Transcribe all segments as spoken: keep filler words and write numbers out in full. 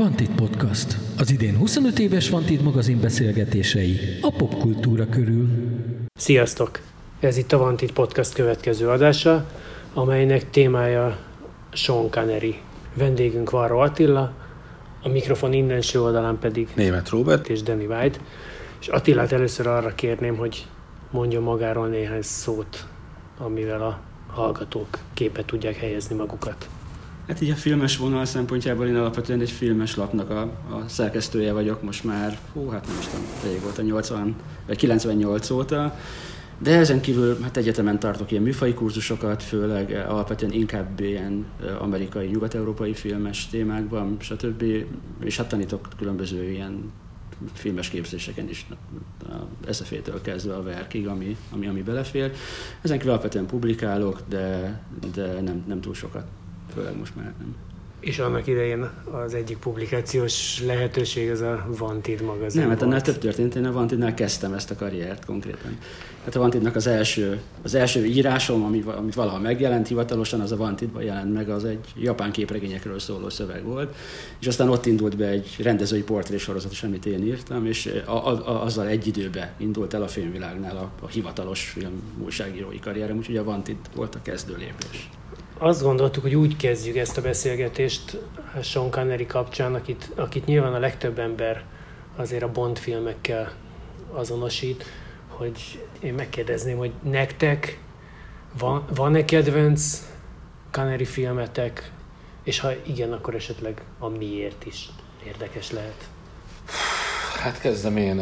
Vantit Podcast. Az idén huszonöt éves Vantit magazin beszélgetései a popkultúra körül. Sziasztok! Ez itt a Vantit Podcast következő adása, amelynek témája Sean Connery. Vendégünk Varró Attila, a mikrofon innenső oldalán pedig Németh Róbert és Danny White. És Attilát először arra kérném, hogy mondjon magáról néhány szót, amivel a hallgatók képbe tudják helyezni magukat. Hát így a filmes vonal szempontjából én alapvetően egy filmes lapnak a, a szerkesztője vagyok most már, hú, hát nem is tudom, rég volt a nyolcvan, vagy kilencvennyolc óta, de ezen kívül hát egyetemen tartok ilyen műfai kurzusokat, főleg alapvetően inkább ilyen amerikai, nyugat-európai filmes témákban, stb. És hát tanítok különböző ilyen filmes képzéseken is, a es ef á-től kezdve a verkig, ami, ami, ami belefér. Ezen kívül alapvetően publikálok, de, de nem, nem túl sokat. Főleg most már nem. És annak idején az egyik publikációs lehetőség az a Wanted magazin. Nem, hát annál több történt, én a Wantednál kezdtem ezt a karriert konkrétan. Hát a Wantednak az első, az első írásom, ami, amit valaha megjelent hivatalosan, az a Wantedban jelent meg, az egy japán képregényekről szóló szöveg volt, és aztán ott indult be egy rendezői portrésorozat is, amit én írtam, és a, a, a, azzal egy időbe indult el a filmvilágnál a, a hivatalos film újságírói karrierem, úgyhogy a Wanted volt a kezdő lépés. Azt gondoltuk, hogy úgy kezdjük ezt a beszélgetést Sean Connery kapcsán, akit, akit nyilván a legtöbb ember azért a Bond filmekkel azonosít, hogy én megkérdezném, hogy nektek van, van-e kedvenc Connery filmetek, és ha igen, akkor esetleg a miért is érdekes lehet. Hát kezdem én,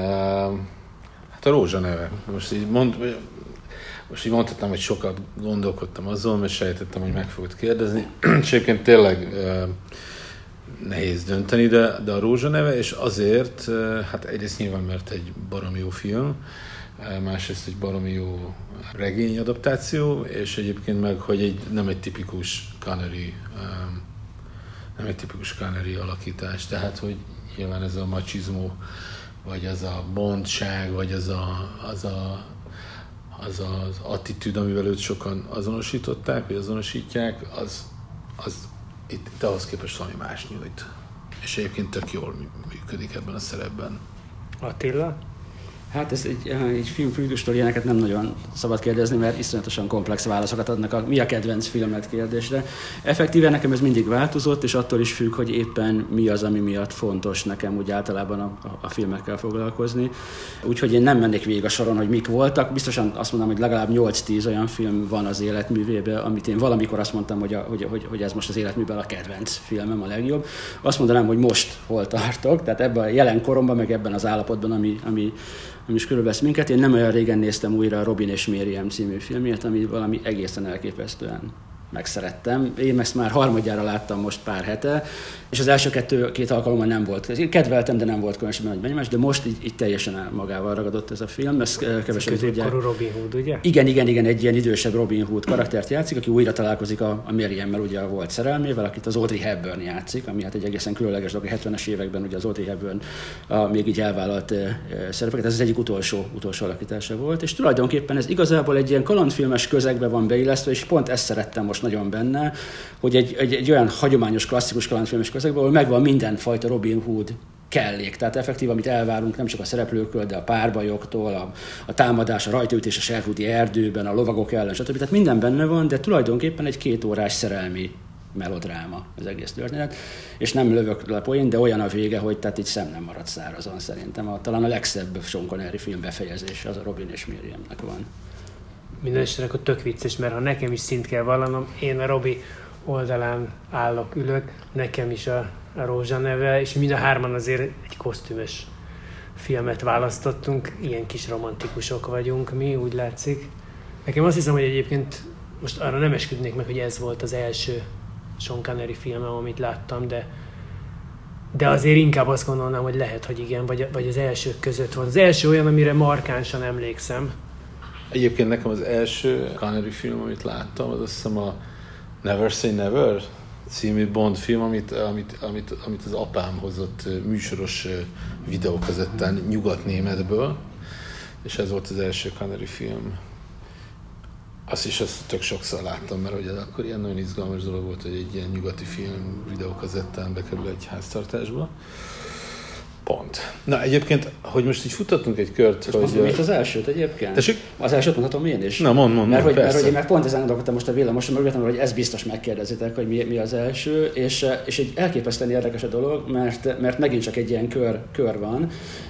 hát a Rózsaneve, most így mond. Most így mondhatnám, hogy sokat gondolkodtam azon, és sejtettem, hogy meg fogod kérdezni. És egyébként tényleg eh, nehéz dönteni, de, de a Rózsaneve, és azért, eh, hát egyrészt nyilván, mert egy baromi jó film, eh, másrészt egy baromi jó regényadaptáció, és egyébként meg, hogy egy, nem egy tipikus Connery, eh, nem egy tipikus Connery alakítás, tehát, hogy nyilván ez a machismo, vagy ez a bondság, vagy ez a, az a az az attitűd, amivel őt sokan azonosították, vagy azonosítják, az, az itt, itt ahhoz képest valami más nyújt. És egyébként tök jól működik ebben a szerepben. Attila? Hát ez egy, egy filmfűdőstől ilyeneket nem nagyon szabad kérdezni, mert iszonyatosan komplex válaszokat adnak a mi a kedvenc filmet kérdésre. Effektíven nekem ez mindig változott, és attól is függ, hogy éppen mi az, ami miatt fontos nekem úgy általában a, a filmekkel foglalkozni. Úgyhogy én nem mennék végig a soron, hogy mik voltak. Biztosan azt mondom, hogy legalább nyolc-tíz olyan film van az életművében, amit én valamikor azt mondtam, hogy, a, hogy, hogy, hogy ez most az életműben a kedvenc filmem, a legjobb. Azt mondanám, hogy most hol tartok, tehát ebben a jelen koromban, meg ebben az állapotban, ami, ami ami is körülvesz minket. Én nem olyan régen néztem újra a Robin és Miriam című filmjét, ami valami egészen elképesztően megszerettem. Én ezt már harmadjára láttam most pár hete, és az első kettő, két alkalommal nem volt. Én kedveltem, de nem volt különösebben nagy benyomás, de most így, így teljesen magával ragadott ez a film. Ez középkorú Robin Hood, ugye? Igen, igen, igen, egy ilyen idősebb Robin Hood karaktert játszik, aki újra találkozik a, a Miriammel, ugye a volt szerelmével, akit az Audrey Hepburn játszik, ami hát egy egészen különleges dolog. A hetvenes években ugye az Audrey Hepburn a még így elvállalt e, e, szerepeket. Ez az egyik utolsó, utolsó alakítása volt, és tulajdonképpen ez igazából egy ilyen kalandfilmes közegbe van beillesztve, és pont ezt szerettem most nagyon benne, hogy egy, egy, egy olyan hagyományos, klasszikus kalandfilmes közegben, ahol megvan mindenfajta Robin Hood kellék. Tehát effektív, amit elvárunk nem csak a szereplőkről, de a párbajoktól, a, a támadás, a rajtaütés a Sherwoodi erdőben, a lovagok ellen, stb. Tehát minden benne van, de tulajdonképpen egy kétórás szerelmi melodráma az egész történet. És nem lövök le poént, de olyan a vége, hogy tehát így szem nem marad szárazon szerintem. A, talán a legszebb Sean Connery film befejezés az a Robin és Miriamnek van. Mindenesetre akkor tök vicces, mert ha nekem is szint kell vallanom, én a Robi oldalán állok, ülök, nekem is a, a Rózsaneve, és mind a hárman azért egy kosztümös filmet választottunk, ilyen kis romantikusok vagyunk mi, úgy látszik. Nekem azt hiszem, hogy egyébként most arra nem esküdnék meg, hogy ez volt az első Sean Connery filmem, amit láttam, de de azért inkább azt gondolnám, hogy lehet, hogy igen, vagy, vagy az elsők között volt. Az első olyan, amire markánsan emlékszem. Egyébként nekem az első Connery film, amit láttam, az azt hiszem a Never Say Never című Bond film, amit, amit, amit, amit az apám hozott műsoros videókazettán nyugat-németből, és ez volt az első Connery film. Azt is azt tök sokszor láttam, mert ugye akkor ilyen nagyon izgalmas dolog volt, hogy egy ilyen nyugati film videókazettán bekerül egy háztartásba. Pont. Na egyébként, hogy most így futtatunk egy kört, most hogy... Most mondom, az elsőt egyébként? Tessék? Az elsőt mondhatom én is. Na, mond, mond, mert, mond, hogy, mert hogy én meg pont ezen gondolkodtam most a villamoson, mert gondoltam, hogy ezt biztos megkérdezitek, hogy mi, mi az első, és, és egy elképesztően érdekes a dolog, mert, mert megint csak egy ilyen kör, kör van.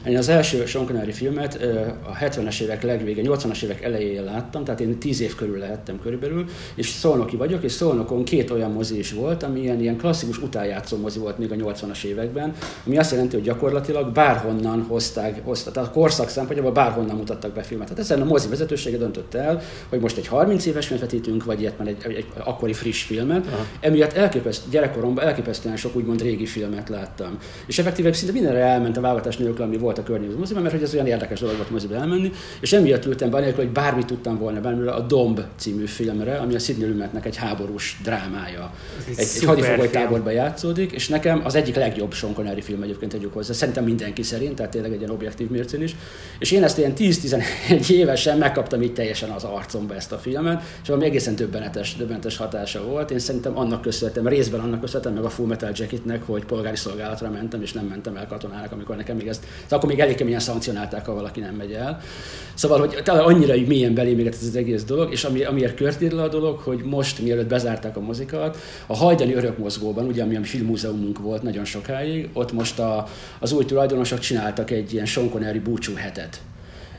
Én az első Sean Connery filmet a hetvenes évek legvége, nyolcvanas évek elején láttam, tehát én tíz év körül lehettem körülbelül, és szolnoki vagyok, és Szolnokon két olyan mozi is volt, ami ilyen, ilyen klasszikus utánjátszó mozi volt még a nyolcvanas években, ami azt jelenti, hogy gyakorlatilag bárhonnan hozták, hozták, tehát a korszak szempontjából bárhonnan mutattak be filmet. Hát ezen a mozi vezetősége döntött el, hogy most egy harminc éves filmet vetítünk, vagy ilyet már egy, egy, egy akkori friss filmet. Aha. Emiatt elképeszt, gyerekkoromban elképesztően sok úgymond régi filmet láttam. És effektíve szinte mindenre elment a válogatás nélkül, ami volt a környező moziban, mert hogy ez olyan érdekes dolog volt moziba elmenni, és emiatt ültem be nélkül, hogy bármit tudtam volna belőle a Domb című filmre, ami a Sidney Lumetnek egy háborús drámája. Ez egy, egy hadifogoly táborban játszódik, és nekem az egyik legjobb Sean Connery film egyébként tegyük hozzá. Mindenki szerint, tehát tényleg egy ilyen objektív mércén is. És én ezt ilyen tíz-tizenegy évesen megkaptam így teljesen az arcomba ezt a filmet, és valami egészen döbbenetes, döbbenetes hatása volt. Én szerintem annak köszönhetem, részben annak köszönhetem meg a Full Metal Jacketnek, hogy polgári szolgálatra mentem, és nem mentem el katonának, amikor nekem még ezt, akkor még elég keményen szankcionálták, ha valaki nem megy el. Szóval, hogy talán annyira így mélyen belém égett ez az egész dolog, és ami, amiért kört ír le a dolog, hogy most, mielőtt bezárták a mozikat, a hajdani örök mozgóban, ugye ami a filmmúzeumunk volt nagyon sokáig, ott most a, az új tulajdonosok csináltak egy ilyen Sean Connery búcsú hetet,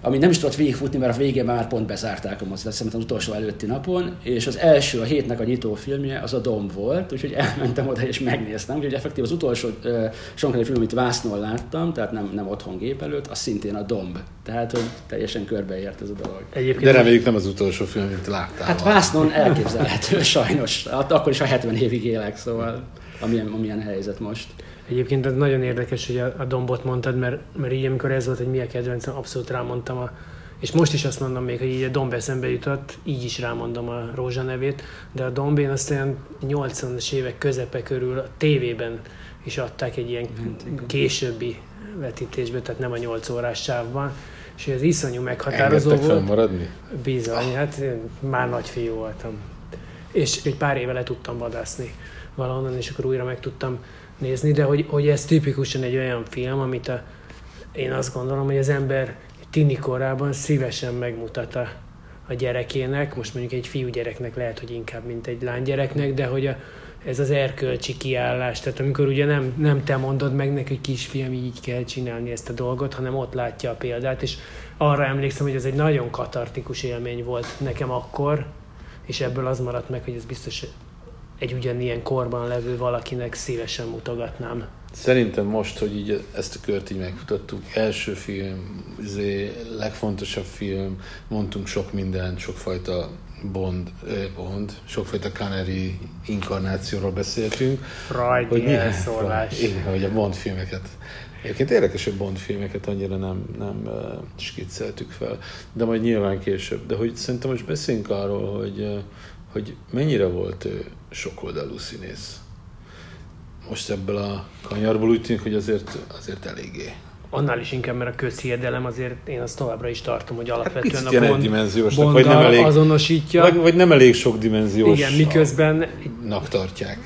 ami nem is tudott végigfutni, mert a végén már pont bezárták a mozit, szerintem az utolsó előtti napon, és az első, a hétnek a nyitó filmje az a Domb volt, úgyhogy elmentem oda és megnéztem, úgyhogy effektív az utolsó uh, Sean Connery film, amit vásznon láttam, tehát nem, nem otthon gép előtt, az szintén a Domb. Tehát, hogy teljesen körbeért ez a dolog. Egyébként de reméljük nem az utolsó film, amit láttál. Hát vásznon elképzelhető, sajnos. Akkor is a hetven évig élek, szóval amilyen, amilyen helyzet most. Egyébként az nagyon érdekes, hogy a, a Dombot mondtad, mert, mert így, amikor ez volt, hogy mi a kedvencem, abszolút rámondtam, a, és most is azt mondom még, hogy így a Domb eszembe jutott, így is rámondom a Rózsa nevét, de a Domb én azt olyan nyolcvanas évek közepe körül a tévében is adták egy ilyen későbbi vetítésbe, tehát nem a nyolc órás sávban, és ez iszonyú meghatározó volt. Engedtek felmaradni? Bizony, hát én már nagy fiú voltam. És egy pár éve le tudtam vadászni valahonnan, és akkor újra meg tudtam nézni, de hogy, hogy ez tipikusan egy olyan film, amit a, én azt gondolom, hogy az ember tini korában szívesen megmutat a, a gyerekének, most mondjuk egy fiúgyereknek lehet, hogy inkább, mint egy lánygyereknek, de hogy a, ez az erkölcsi kiállás, tehát amikor ugye nem, nem te mondod meg neki, hogy kisfiam, így kell csinálni ezt a dolgot, hanem ott látja a példát, és arra emlékszem, hogy ez egy nagyon katartikus élmény volt nekem akkor, és ebből az maradt meg, hogy ez biztos egy ugyanilyen korban levő valakinek szívesen mutogatnám. Szerintem most, hogy így ezt a kört így megmutattuk, első film, legfontosabb film, mondtunk sok mindent, sokfajta Bond, Bond sokfajta Connery inkarnációról beszéltünk. Freud elszólás. Igen, hogy a Bond filmeket. Egyébként érdekes, hogy Bond filmeket annyira nem, nem skicceltük fel, de majd nyilván később. De hogy szerintem most beszéljünk arról, hogy hogy mennyire volt sokoldalú színész. Most ebből a kanyarból úgy tűnik, hogy azért, azért eléggé. Annál is inkább, mert a közhiedelem azért én azt továbbra is tartom, hogy alapvetően hát, a Bond, Bonddal nem elég, azonosítja. Vagy, vagy nem elég sok dimenziós. Igen, miközben... ...nak tartják.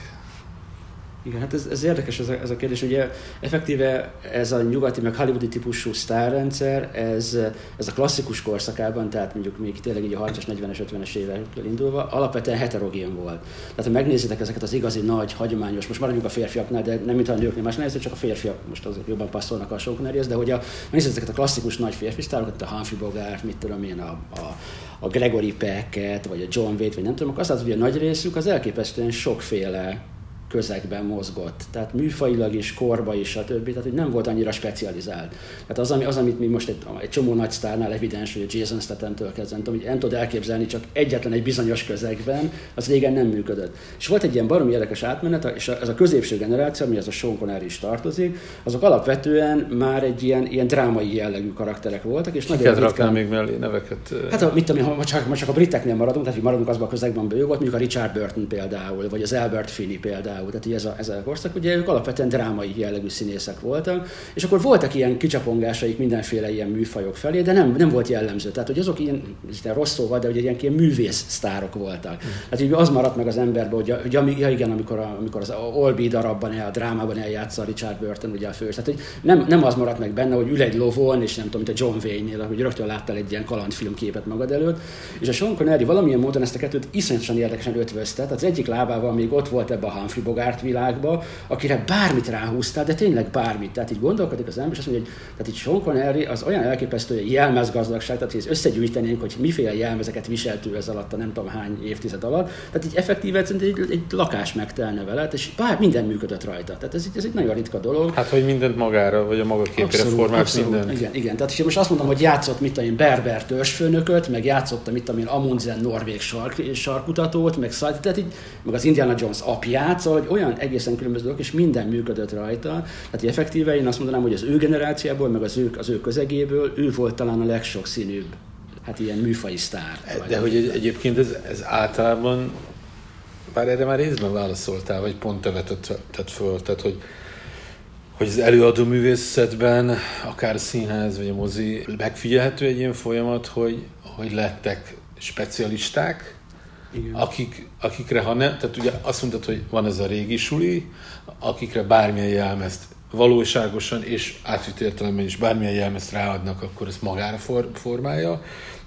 Igen, hát ez, ez érdekes ez a, ez a kérdés, ugye effektíve ez a nyugati, meg hollywoodi típusú sztárrendszer, ez, ez a klasszikus korszakában, tehát mondjuk még tényleg így a harmincas, negyvenes, ötvenes évektől indulva, alapvetően heterogén volt. Tehát ha megnézitek ezeket az igazi nagy, hagyományos, most maradjunk a férfiaknál, de nem mintha a nőknél más nézzük, csak a férfiak most azok jobban passzolnak a Sean Conneryhez, de hogy a, megnézitek ezeket a klasszikus nagy férfi sztárokat, a Humphrey Bogart, mit tudom én, a, a a Gregory Pecket, vagy a John Wayne, vagy nem tudom, azt látod, hogy a nagy részük az elképesztően sokféle közegben mozgott. Tehát műfajilag is, korba is, stb. Tehát, hogy nem volt annyira specializált. Tehát az, ami, az amit mi most egy, egy csomó nagy sztárnál evidens, hogy a Jason Statham-től kezdve, nem, nem tudod elképzelni, csak egyetlen egy bizonyos közegben, az régen nem működött. És volt egy ilyen baromi érdekes átmenet, és ez a középső generáció, amihez a Sean Connery is tartozik, azok alapvetően már egy ilyen, ilyen drámai jellegű karakterek voltak, és nagyon ritkán... még mellé neveket? Hát, mit tudom, ha csak, csak a briteknél maradunk, tehát hogy maradunk azban a közegben, bő volt, mondjuk a Richard Burton például, vagy az Albert Finney például, például, tehát így ez a, ez a korszak, ugye ők alapvetően drámai jellegű színészek voltak, és akkor voltak ilyen kicsapongásaik mindenféle ilyen műfajok felé, de nem, nem volt jellemző. Tehát, hogy azok ilyen, rossz szóval, de ugye ilyen, ilyen művész sztárok voltak. Hát így az maradt meg az emberben, hogy, hogy ami, ja igen, amikor, a, amikor az Olby darabban, a drámában eljátsza Richard Burton, ugye a fős. Tehát, hogy nem, nem az maradt meg benne, hogy ül egy lovon, és nem tudom, mint a John Wayne-nél, hogy rögtön láttál egy ilyen kalandfilmképet magad előtt. És a Sean Connery valamilyen módon ezt a kettőt iszonyatosan érdekesen ötvözte. Tehát az egyik lábával még ott volt ebbe a Humphrey Bogart világba, akire bármit ráhúztál, de tényleg bármit. Tehát így gondolkodik az ember, és azt mondja, hogy tehát itt Sean Connery az olyan elképesztő jelmezgazdagság, tehát hogy összegyűjtenénk, hogy miféle jelmezeket viselt ő ez alatt a nem tudom hány évtized alatt. Tehát így effektíve egy, egy lakás megtelne vele, és bár minden működött rajta. Tehát ez, ez egy nagyon ritka dolog. Hát, hogy mindent magára, vagy a maga képére formált minden. Igen, igen. Tehát most azt mondom, hogy játszott mit a Berber törzsfőnököt, meg játszott mit a Amundsen norvég sark, sarkutatót, meg, tehát így, meg az Indiana Jones apját, szóval hogy olyan egészen különböző dolog, és minden működött rajta. Tehát effektíve én azt mondanám, hogy az ő generáciából, meg az ő, az ő közegéből ő volt talán a legsokszínűbb, hát ilyen műfai sztár. De, de hogy egyébként ez, ez általában, bár erre már részben válaszoltál, vagy pont te vetetted föl, tehát hogy, hogy az előadó művészetben, akár színház vagy a mozi, megfigyelhető egy ilyen folyamat, hogy, hogy lettek specialisták, akik, akikre ha nem, tehát ugye azt mondtad, hogy van ez a régi suli, akikre bármilyen jelmezt valóságosan és átvitt értelemben is bármilyen jelmezt ráadnak, akkor ez magára for, formálja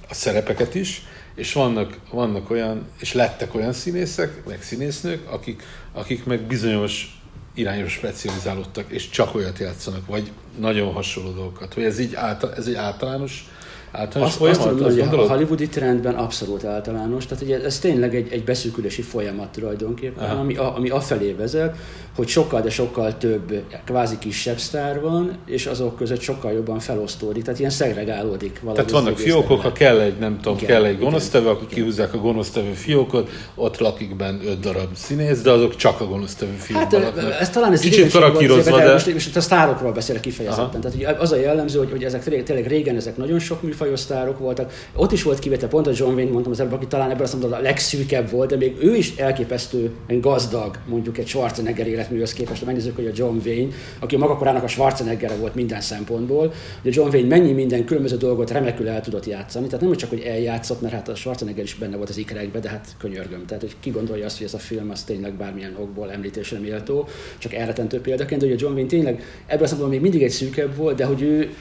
a szerepeket is, és vannak, vannak olyan, és lettek olyan színészek, meg színésznők, akik, akik meg bizonyos irányos specializálódtak, és csak olyat játszanak, vagy nagyon hasonló dolgokat, hogy ez, így által, ez egy általános általános azt, folyamat, azt tudom, azt gondolod? A hollywoodi trendben abszolút általános, tehát ugye ez tényleg egy, egy beszűkülési folyamat tulajdonképpen, ami, a, ami afelé vezet, hogy sokkal, de sokkal több kvázi kisebb sztár van, és azok között sokkal jobban felosztódik, tehát ilyen szegregálódik. Tehát vannak fiókok, ha kell egy, nem tudom, igen, kell egy gonosztevő, akkor kihúzzák a gonosztevő fiókot, ott lakik benn öt darab színész, de azok csak a gonosztevő fiókban hát, laknak. Ez talán ez kicsit karakírozva, de... Most, most a sztárokról beszélek kifejezetten, aha. Tehát az a jellemző, hogy, hogy ezek tényleg régen ezek nagyon sok műfajos sztárok voltak, ott is volt kivétel, pont a John Wayne, mondtam az előbb, aki talán ebben azt mondom, a legszűkebb volt, de még ő is elképesztő gazdag, mondjuk egy Schwarzenegger életműhöz képest, megnézzük, hogy a John Wayne, aki maga korának a Schwarzenegger volt minden szempontból, hogy a John Wayne mennyi minden különböző dolgot remekül el tudott játszani, tehát nem csak, hogy eljátszott, mert hát a Schwarzenegger is benne volt az ikrekben, de hát könyörgöm, tehát hogy ki gondolja azt, hogy ez a film az tényleg bármilyen okból említésre méltó, csak elretentő példaként, de hogy a John Wayne tényleg ebben a szempontból még mindig egy szűkebb volt, de hogy ő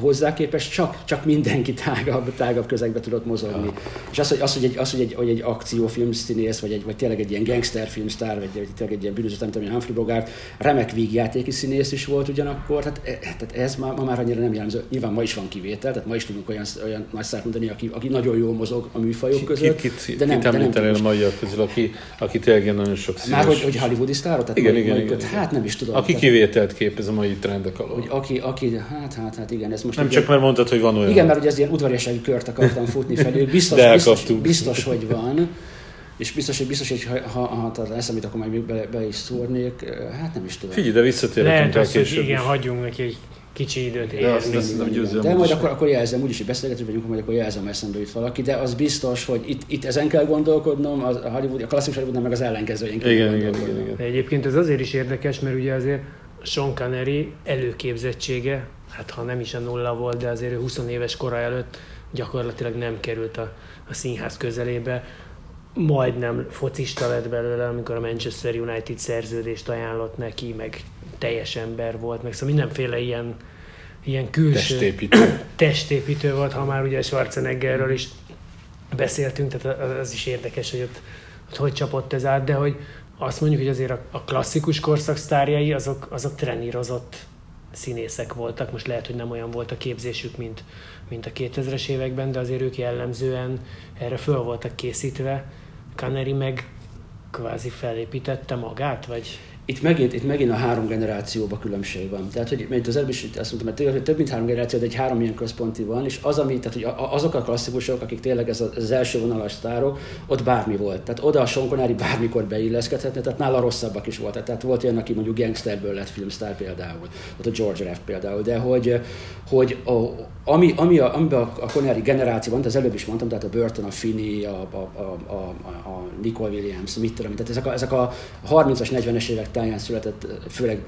hozzá képest csak, csak mindenki tágabb, tágabb közegbe tudott mozogni. Ja. És az, hogy, az, hogy egy, az, hogy egy, hogy egy akciófilmszínész, vagy, egy, vagy tényleg egy ilyen gangsterfilmsztár, vagy, vagy tényleg egy ilyen bűnöző, nem tudom, Humphrey Bogart, remek végjátéki színész is volt ugyanakkor, tehát, e, tehát ez ma, ma már annyira nem jellemző. Nyilván ma is van kivétel, tehát ma is tudunk olyan, olyan nagy szárt mondani, aki, aki nagyon jól mozog a műfajok között. Ki, ki, ki, de nem, ki említenél de nem a maiak közül, aki, aki tényleg nagyon sok színes. Már hogy, hogy hollywoodi sztárot? Tehát igen, mai, igen, mai, igen, igen. Hát nem is tudom. Aki tehát, kivételt képez a mai trendek alól. Aki, aki, hát, hát, hát igen, most nem ugye, csak mert mondtad, hogy van olyan. Igen, mert ugye ez ilyen udvariasági kört akartam futni felül. Biztos, biztos, biztos, hogy van. És biztos, hogy, biztos, hogy ha, ha, ha eszemét, akkor majd be, be is szórnék. Hát nem is tudom. Figyelj, de visszatérhetünk el később. Igen, hagyjunk neki egy kicsi időt érezni. De majd akkor, akkor jelzem, úgyis, hogy beszélgetünk vagyunk, majd akkor jelzem, eszembe jut valaki. De az biztos, hogy itt, itt ezen kell gondolkodnom, az, a, Hollywood, a klasszikus Hollywoodnál meg az ellenkezőjén kell igen, gondolkodnom. Igen, igen, igen. Egyébként ez azért is érdekes, mert ugye azért Sean Connery előképzettsége, hát ha nem is a nulla volt, de azért húsz éves kora előtt gyakorlatilag nem került a, a színház közelébe. Majdnem focista lett belőle, amikor a Manchester United szerződést ajánlott neki, meg teljes ember volt, meg szóval mindenféle ilyen, ilyen külső testépítő. testépítő volt, ha már ugye Schwarzeneggerről is beszéltünk, tehát az is érdekes, hogy ott, ott hogy csapott ez át, de hogy azt mondjuk, hogy azért a, a klasszikus korszak sztárjai, azok, azok trenírozott színészek voltak, most lehet, hogy nem olyan volt a képzésük, mint, mint a kétezres években, de azért ők jellemzően erre föl voltak készítve. Connery meg kvázi felépítette magát, vagy... Itt megint, itt megint a három generációba különbség van. Tehát, hogy mert az előbb is azt mondtam, hogy több mint három generáció, de egy három ilyen központi van, és az, ami, tehát, hogy azok a klasszikusok, akik tényleg ez az első vonalas sztárok, ott bármi volt. Tehát oda a Sonkonári bármikor beilleszkedhetne, tehát nála rosszabbak is voltak. Tehát volt olyan, aki mondjuk gangsterből lett filmsztár például, ott a George Raft például, de hogy, hogy a, ami, ami a, amiben a Connery generáció van, az előbb is mondtam, tehát a Burton, a Finney, a, a, a, a, a Nicole Williams, mit tudom, tehát ezek a, ezek a harmincas, negyvenes évek táján született, főleg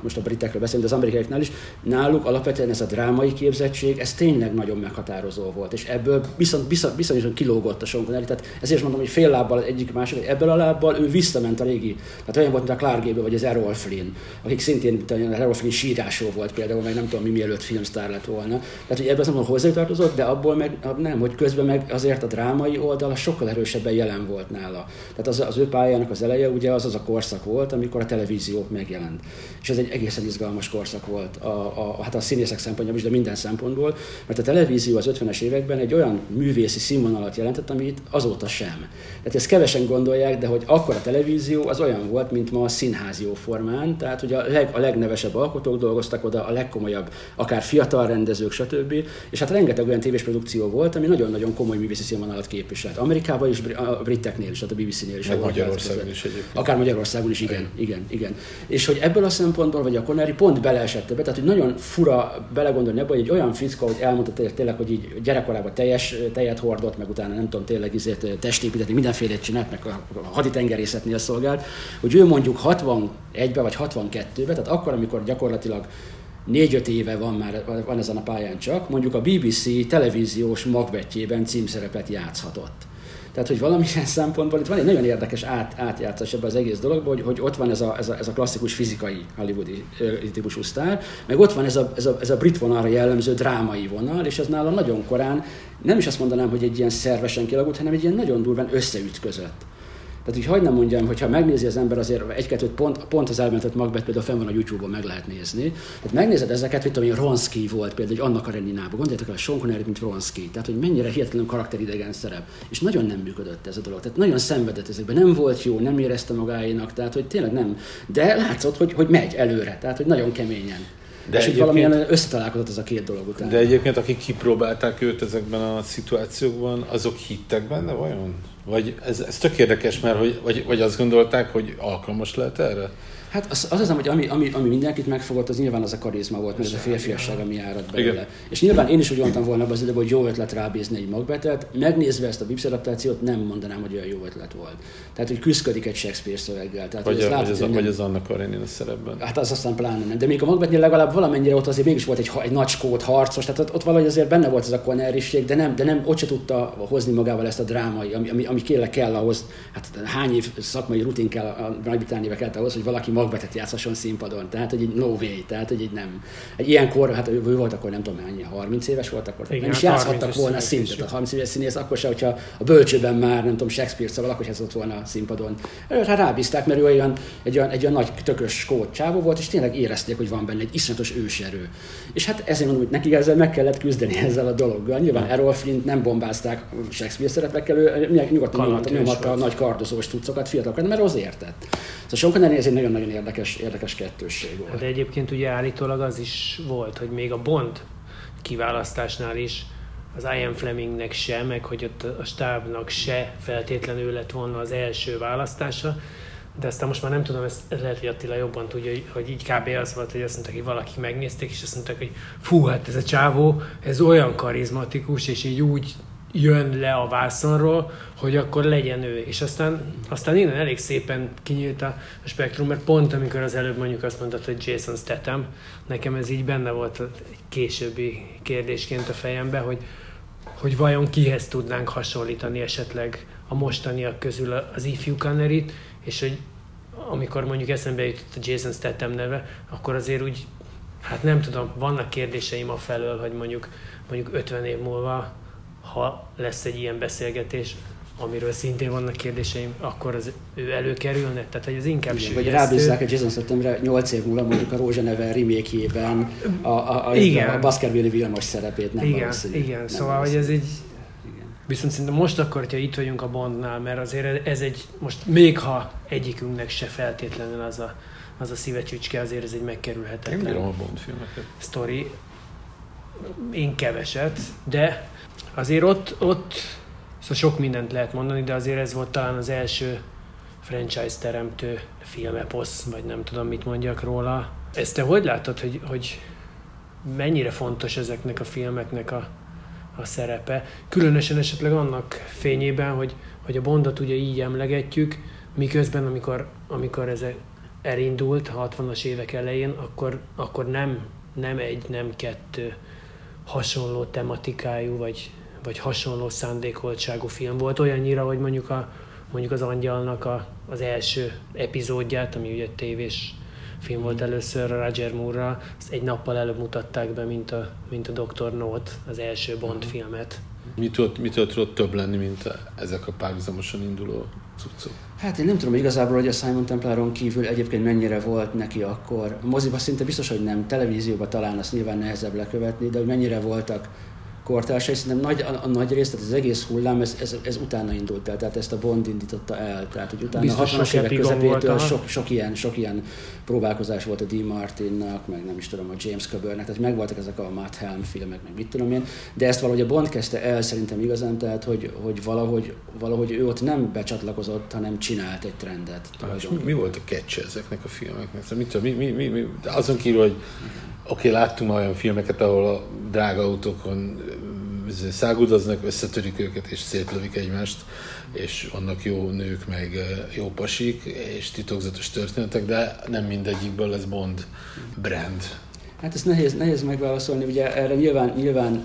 most a britekről beszélünk, de az amerikaiaknál is, náluk alapvetően ez a drámai képzettség, ez tényleg nagyon meghatározó volt, és ebből viszont bizonyosan kilógott a Sean Connery, tehát ezért mondom, hogy fél lábbal egyik másik, ebből a lábbal ő visszament a régi, tehát olyan volt, mint a Clark Gable vagy az Errol Flynn, akik szintén, a Errol Flynn sírásó volt például, meg nem tudom mi mielőtt filmsztár lett volna, tehát hogy ebből azt mondom, hozzátartozott, de abból meg nem, hogy közben meg azért a drámai oldala sokkal erősebben jelen volt nála. Tehát az, az ő pályának az eleje ugye az az a korszak volt, amikor a televízió megjelent. És ez egy egészen izgalmas korszak volt, a, a, hát a színészek szempontjából is, de minden szempontból, mert a televízió az ötvenes években egy olyan művészi színvonalat jelentett, amit azóta sem. Tehát ezt kevesen gondolják, de hogy akkor a televízió az olyan volt, mint ma a színház jóformán, tehát hogy a, leg, a legnevesebb alkotók dolgoztak oda, a legkomolyabb, akár fiatal rendezők, stb. És hát rengeteg olyan tévésprodukció volt, ami nagyon-nagyon komoly művészi színvonalat képviselt. Amerikában is, a briteknél is, a bé bé cé-nél is. Meg Magyarországon is egyébként. Akár Magyarországon is, igen, igen, igen. És hogy ebből a szempontból, vagy a Connery pont beleesett ebbe, tehát hogy nagyon fura belegondolni ebbe, hogy egy olyan fickó, hogy elmondta tényleg, hogy így gyerekkorában teljes, tejet hordott, meg utána nem tudom, tényleg izért testépíteni, mindenfélét csinált, meg a haditengerészetnél szolgált, hogy ő mondjuk hatvanegyben vagy hatvankettőben, tehát akkor, amikor gyakorlatilag négy-öt éve van már van ezen a pályán csak, mondjuk a bé bé cé televíziós magvetjében címszerepet játszhatott. Tehát, hogy valamilyen szempontból itt van egy nagyon érdekes át, átjátszás ebben az egész dologban, hogy, hogy ott van ez a, ez, a, ez a klasszikus fizikai hollywoodi típusú sztár, meg ott van ez a, ez, a, ez a brit vonalra jellemző drámai vonal, és ez nála nagyon korán, nem is azt mondanám, hogy egy ilyen szervesen kialakult, hanem egy ilyen nagyon durván összeütközött. Tehát így hagynám mondjam, hogyha megnézi az ember azért egy-kettőt pont, pont az elmentett Macbeth például fenn van a YouTube-on, meg lehet nézni. Tehát megnézed ezeket, hogy tudom, hogy Ronszky volt például, hogy Anna Kareninában. Gondoljátok el, a Sean Connery, mint Ronszky. Tehát, hogy mennyire hihetetlen karakteridegen szerep. És nagyon nem működött ez a dolog. Tehát nagyon szenvedett ezekben. Nem volt jó, nem érezte magáénak. Tehát, hogy tényleg nem. De látszott, hogy, hogy megy előre. Tehát, hogy nagyon keményen. De és hogy valamilyen összetalálkozott ez a két dolog után. De egyébként, akik kipróbálták őt ezekben a szituációkban, azok hittek benne vajon? Vagy ez, ez tök érdekes, mert hogy, vagy, vagy azt gondolták, hogy alkalmas lehet erre? Hát az, azt hiszem, hogy ami, ami, ami mindenkit megfogott, az nyilván az a karizma volt, mert ez a férfiasság, ami járat belőle. Igen. És nyilván én is úgy mondtam volna az időben, hogy jó ötlet rábízni egy Macbethet. Megnézve ezt a Bibsz adaptációt, nem mondanám, hogy olyan jó ötlet volt. Tehát, hogy küzdködik egy Shakespeare szöveggel. Tehát, vagy, hogy a, látható, az, nem... vagy az Anna Karenina szerepben. Hát az aztán pláne nem. De még a Macbethnél legalább valamennyire ott azért mégis volt egy, egy nagy skót harcos, tehát ott, ott valahogy azért benne volt ez a Connerység, de nem, de nem ott se tudta hozni magával ezt a drámai, ami, ami, ami kéne kell ahhoz, hát hány év szakmai rutin kell a Nagy-Britanniába kellett ahhoz, hogy valaki Macbethet játszhasson színpadon, tehát hogy így no way, tehát hogy így nem. Egy ilyenkor, hát ő volt akkor nem tudom mennyi, harminc éves volt akkor, igen, nem is játszhattak volna szintet, a harminc éves színész, akkor se, hogyha a bölcsőben már, nem tudom, Shakespeare szóval, akkor se játszott volna a színpadon. Hát rábízták, mert ő olyan, egy, olyan, egy olyan nagy tökös skót csávó volt, és tényleg érezték, hogy van benne egy iszonyatos őserő. És hát ezért mondom, hogy nekik ezzel meg kellett küzdeni ezzel a dologgal. Nyilván Errol Flint nem bombázták Shakespeare szerepekkel, ő nyugodtan nyomatta a nagy kardozós tucokat fiatalokat, mert az értett. Szóval sokan ez egy nagyon-nagyon érdekes, érdekes kettősség volt. De egyébként ugye állítólag az is volt, hogy még a Bond kiválasztásnál is az Ian Flemingnek se, meg hogy ott a stábnak se feltétlenül lett volna az első választása, de aztán most már nem tudom, ezt lehet, hogy Attila jobban tudja, hogy így kb. Az volt, hogy azt mondták, hogy valaki megnézték, és azt mondták, hogy fú, hát ez a csávó, ez olyan karizmatikus, és így úgy jön le a vászonról, hogy akkor legyen ő. És aztán, aztán innen elég szépen kinyílt a spektrum, mert pont amikor az előbb mondjuk azt mondtad, hogy Jason Statham, nekem ez így benne volt egy későbbi kérdésként a fejemben, hogy, hogy vajon kihez tudnánk hasonlítani esetleg a mostaniak közül az ifjú Conneryt, és hogy amikor mondjuk eszembe jutott a Jason Statham neve, akkor azért úgy, hát nem tudom, vannak kérdéseim afelől, hogy mondjuk, mondjuk ötven év múlva ha lesz egy ilyen beszélgetés, amiről szintén vannak kérdéseim, akkor az ő előkerülne? Tehát, hogy az inkább igen, sűjesztő. Vagy rábízzák a Jason Stathamre nyolc év múlva mondjuk a Rózsaneve remake-jében a, a, a, a Baskerville-i Vilmos szerepét, nem igen, valószínű. Igen, nem szóval, valószínű. Hogy ez egy Viszont szerintem most akkor, hogyha itt vagyunk a Bondnál, mert azért ez egy, most még ha egyikünknek se feltétlenül az a, az a szívecsücske, azért ez egy megkerülhetetlen. Én bírom a Bond filmeket. Sztori. Én keveset, de azért ott, ott szóval sok mindent lehet mondani, de azért ez volt talán az első franchise teremtő filmeposz, vagy nem tudom, mit mondjak róla. Ezt te hogy látod, hogy, hogy mennyire fontos ezeknek a filmeknek a, a szerepe? Különösen esetleg annak fényében, hogy, hogy a Bondot ugye így emlegetjük, miközben amikor, amikor ez elindult a hatvanas évek elején, akkor, akkor nem, nem egy, nem kettő hasonló tematikájú, vagy, vagy hasonló szándékoltságú film volt. Olyannyira, hogy mondjuk a mondjuk az Angyalnak a, az első epizódját, ami ugye tévés film volt először Roger Moore-ra, azt egy nappal előbb mutatták be, mint a, mint a doktor No-t, az első Bond uh-huh. filmet. Mi tudott, mi tudott több lenni, mint a, ezek a párhuzamosan induló cuccok? Hát én nem tudom igazából, hogy a Simon Templáron kívül egyébként mennyire volt neki akkor. A moziba szinte biztos, hogy nem, televízióban talán azt nyilván nehezebb lekövetni, de hogy mennyire voltak kortársai, szerintem nagy, a, a nagy rész, tehát az egész hullám, ez, ez, ez utána indult el, tehát ezt a Bond indította el, tehát hogy utána biztos a hatvanas évek közepétől sok, sok, ilyen, sok ilyen próbálkozás volt a Dean Martinnak, meg nem is tudom, a James Coburn-nek, tehát megvoltak ezek a Matt Helm filmek, meg mit tudom én, de ezt valahogy a Bond kezdte el szerintem igazán, tehát hogy, hogy valahogy, valahogy ő ott nem becsatlakozott, hanem csinált egy trendet. Ah, és mi, mi volt a catch ezeknek a filmeknek? Szóval, mit tudom, mi, mi, mi, mi, azon kívül, hogy oké, okay, láttunk olyan filmeket, ahol a drága autókon száguldoznak, összetörik őket és szétlövik egymást, és vannak jó nők, meg jó pasik, és titokzatos történetek, de nem mindegyikből lesz Bond brand. Hát ez nehéz, nehéz megválaszolni, ugye erre nyilván, nyilván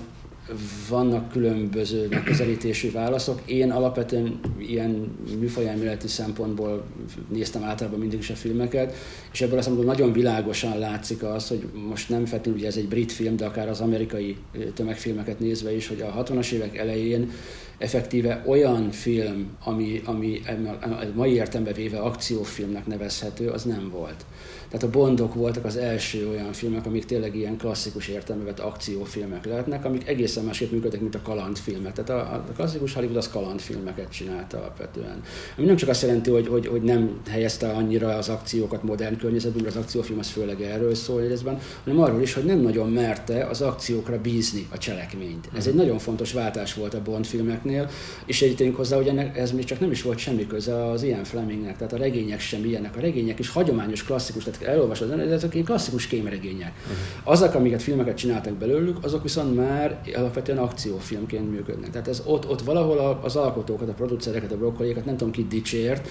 vannak különböző megközelítésű válaszok. Én alapvetően ilyen műfajelméleti szempontból néztem általában mindig is a filmeket, és ebből azt mondom, nagyon világosan látszik az, hogy most nem feltétlenül, ugye ez egy brit film, de akár az amerikai tömegfilmeket nézve is, hogy a hatvanas évek elején effektíve olyan film, ami, ami mai értelemben véve akciófilmnek nevezhető, az nem volt. Tehát a Bondok voltak az első olyan filmek, amik tényleg ilyen klasszikus értelemben vett akciófilmek lehetnek, amik egészen másképp működtek, mint a kalandfilmek. Tehát a, a klasszikus Hollywood az kalandfilmeket csinálta alapvetően. Ami nem csak azt jelenti, hogy, hogy, hogy nem helyezte annyira az akciókat modern környezetben, mert az akciófilm az főleg erről szól részben, hanem arról is, hogy nem nagyon merte az akciókra bízni a cselekményt. Ez egy nagyon fontos váltás volt a Bond filmeknél, és egyébként hozzá, hogy ennek, ez még csak nem is volt semmi köze az Ian Flemingnek, tehát a regények sem ilyenek. A regények is hagyományos klasszikus, tehát elolvasod, ezek ilyen klasszikus kémregények. Uh-huh. Azok, amiket filmeket csináltak belőlük, azok viszont már alapvetően akciófilmként működnek. Tehát ez ott, ott valahol az alkotókat, a producereket, a brokkolékat, nem tudom ki dicsért,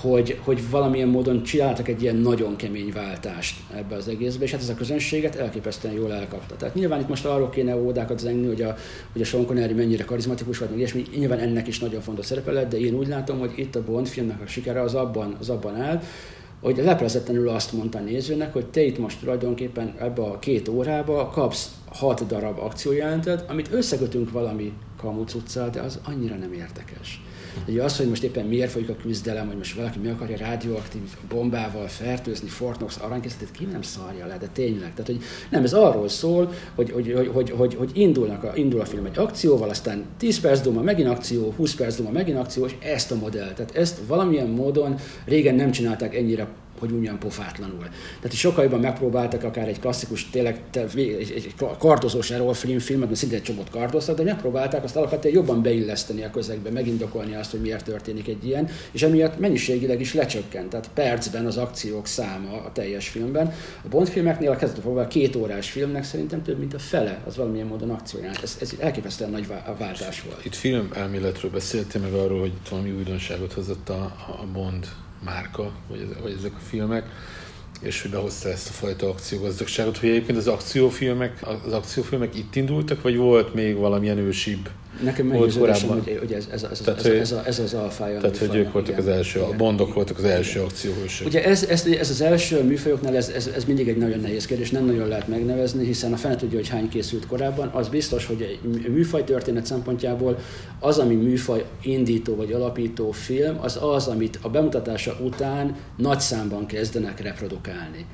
hogy, hogy valamilyen módon csináltak egy ilyen nagyon kemény váltást ebbe az egészbe, és hát ez a közönséget elképesztően jól elkapta. Tehát nyilván itt most arról kéne ódákat zengni, hogy a, hogy a Sean Connery mennyire karizmatikus volt, meg ilyesmi, nyilván ennek is nagyon fontos szerepe lett, de én úgy látom, hogy itt a Bond filmnek a sikere az abban, az abban áll, hogy leplezetlenül azt mondta a nézőnek, hogy te itt most tulajdonképpen ebbe a két órába kapsz hat darab akciójelentet, amit összekötünk valami kamucuccal, de az annyira nem érdekes. Ugye az, hogy most éppen miért folyik a küzdelem, hogy most valaki mi akarja rádióaktív bombával fertőzni Fort Knox aranykészletet, ki nem szarja le, de tényleg. Tehát, hogy nem, ez arról szól, hogy, hogy, hogy, hogy, hogy, hogy indulnak a, indul a film egy akcióval, aztán tíz perc duma, megint akció, húsz perc duma, megint akció, és ezt a modell. Tehát ezt valamilyen módon régen nem csinálták ennyire, hogy ugyan pofátlanul. Tehát sokkal jobban megpróbáltak akár egy klasszikus, tényleg egy, egy kartozós error film filmet, mert szinte egy csomót kartoztak, de megpróbálták azt alapvetően jobban beilleszteni a közegbe, megindokolni azt, hogy miért történik egy ilyen, és emiatt mennyiségileg is lecsökkent. Tehát percben az akciók száma a teljes filmben. A Bond filmeknél a kezdetől fogva a két órás filmnek szerintem több, mint a fele az valamilyen módon akcióján. Ez, ez elképesztően nagy váltás volt. Itt film elméletről beszéltél, meg arról, hogy itt valami újdonságot hozott a, a Bond márka, vagy, vagy ezek a filmek, és hogy behozta ezt a fajta akciógazdagságot, hogy egyébként az akciófilmek, az akciófilmek itt indultak, vagy volt még valamilyen ősibb? Nekem meggyőződésem, hogy, hogy ez, ez, ez, tehát, ez, ez, ez az alfája. Tehát, hogy ők voltak igen, az első, igen, a Bondok igen, voltak az első akcióhősök. Ugye ez, ez, ez az első műfajoknál, ez, ez, ez mindig egy nagyon nehéz kérdés, nem nagyon lehet megnevezni, hiszen a fene tudja, hogy hány készült korábban, az biztos, hogy egy műfajtörténet szempontjából az, ami műfaj indító vagy alapító film, az az, amit a bemutatása után nagy számban kezdenek reprodukálni.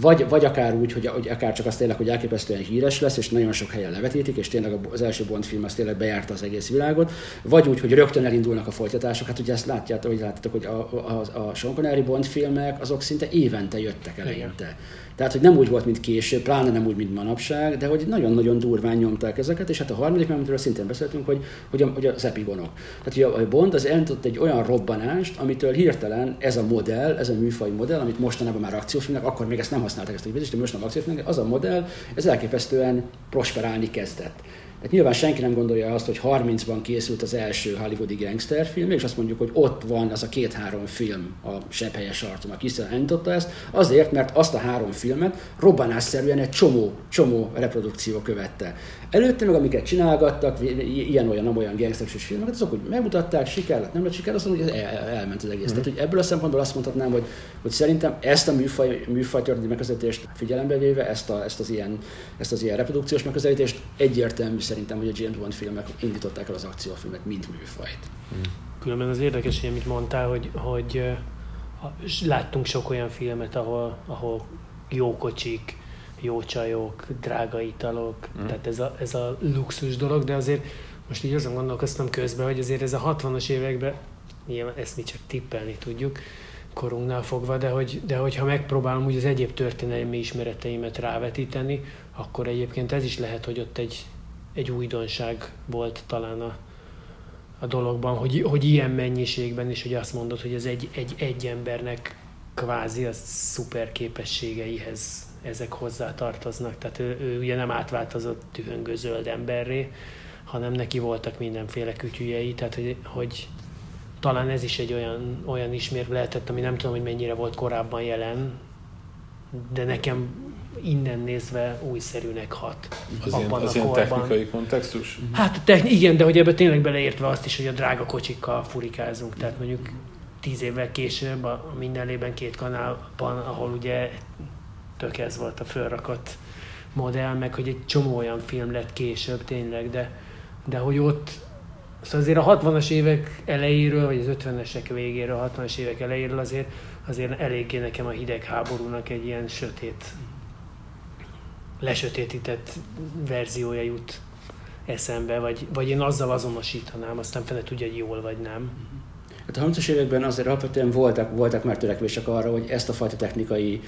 Vagy, vagy akár úgy, hogy, hogy akár csak az tényleg, hogy elképesztően híres lesz, és nagyon sok helyen levetítik, és tényleg az első Bond film az tényleg bejárta az egész világot, vagy úgy, hogy rögtön elindulnak a folytatások. Hát ugye ezt látjátok, hogy látjátok, hogy a, a, a Sean Connery Bond filmek azok szinte évente jöttek eleinte. Tehát, hogy nem úgy volt, mint később, pláne nem úgy, mint manapság, de hogy nagyon-nagyon durván nyomták ezeket, és hát a harmadik, amiről szintén beszéltünk, hogy, hogy, a, hogy az epigonok. Tehát, hogy a Bond az elindított egy olyan robbanást, amitől hirtelen ez a modell, ez a műfaj modell, amit mostanában már akciófilmnek, akkor még ezt nem használták, ezt a bizonyos, de mostanában akciófilmnek, az a modell, ez elképesztően prosperálni kezdett. Tehát nyilván senki nem gondolja azt, hogy harmincban készült az első hollywoodi gangster film, és azt mondjuk, hogy ott van az a két-három film, a Sebhelyes Arcom, aki hiszen elnyitotta ezt, azért, mert azt a három filmet robbanásszerűen egy csomó, csomó reprodukció követte. Előtte meg, amiket csinálgattak, ilyen-olyan, nem-olyan gangsteres filmeket, azok, hogy megmutatták, siker lett, nem lett siker, aztán hogy el, elment az egész. Mm. Tehát, hogy ebből a szempontból azt mondhatnám, hogy, hogy szerintem ezt a műfaj, műfajtörténeti megközelítést figyelembe véve, ezt, a, ezt, az ilyen, ezt az ilyen reprodukciós megközelítést egyértelmű szerintem, hogy a James Bond filmek indították el az akciófilmet, mint műfajt. Mm. Különben az érdekes, hogy amit mondtál, hogy, hogy láttunk sok olyan filmet, ahol, ahol jó kocsik, jó csajok, drága italok, mm. tehát ez a, ez a luxus dolog, de azért most így azon gondolkoztam közben, hogy azért ez a hatvanas években, nyilván ezt mi csak tippelni tudjuk, korunknál fogva, de, hogy, de hogyha megpróbálom úgy az egyéb történelmi ismereteimet rávetíteni, akkor egyébként ez is lehet, hogy ott egy, egy újdonság volt talán a, a dologban, hogy, hogy ilyen mennyiségben is, hogy azt mondod, hogy ez egy, egy, egy embernek kvázi a szuper képességeihez ezek hozzá tartoznak, tehát ő, ő ugye nem átváltozott tühöngő zöld emberré, hanem neki voltak mindenféle kütyüjei, tehát hogy, hogy talán ez is egy olyan, olyan ismérv lehetett, ami nem tudom, hogy mennyire volt korábban jelen, de nekem innen nézve újszerűnek hat. Az abban ilyen, az a ilyen technikai kontextus? Hát techn- igen, de hogy ebbe tényleg beleértve azt is, hogy a drága kocsikkal furikázunk, tehát mondjuk tíz évvel később a mindenlében két kanálban, ahol ugye tök ez volt a fölrakott modell, meg hogy egy csomó olyan film lett később tényleg, de, de hogy ott, szóval azért a hatvanas évek elejéről, vagy az ötvenesek végéről, a hatvanas évek elejéről azért, azért eléggé nekem a hidegháborúnak egy ilyen sötét, lesötétített verziója jut eszembe, vagy, vagy én azzal azonosítanám, aztán fene tudja, hogy jól vagy nem. Hát a harmincas években azért alapvetően voltak, voltak már törekvések arra, hogy ezt a fajta technikai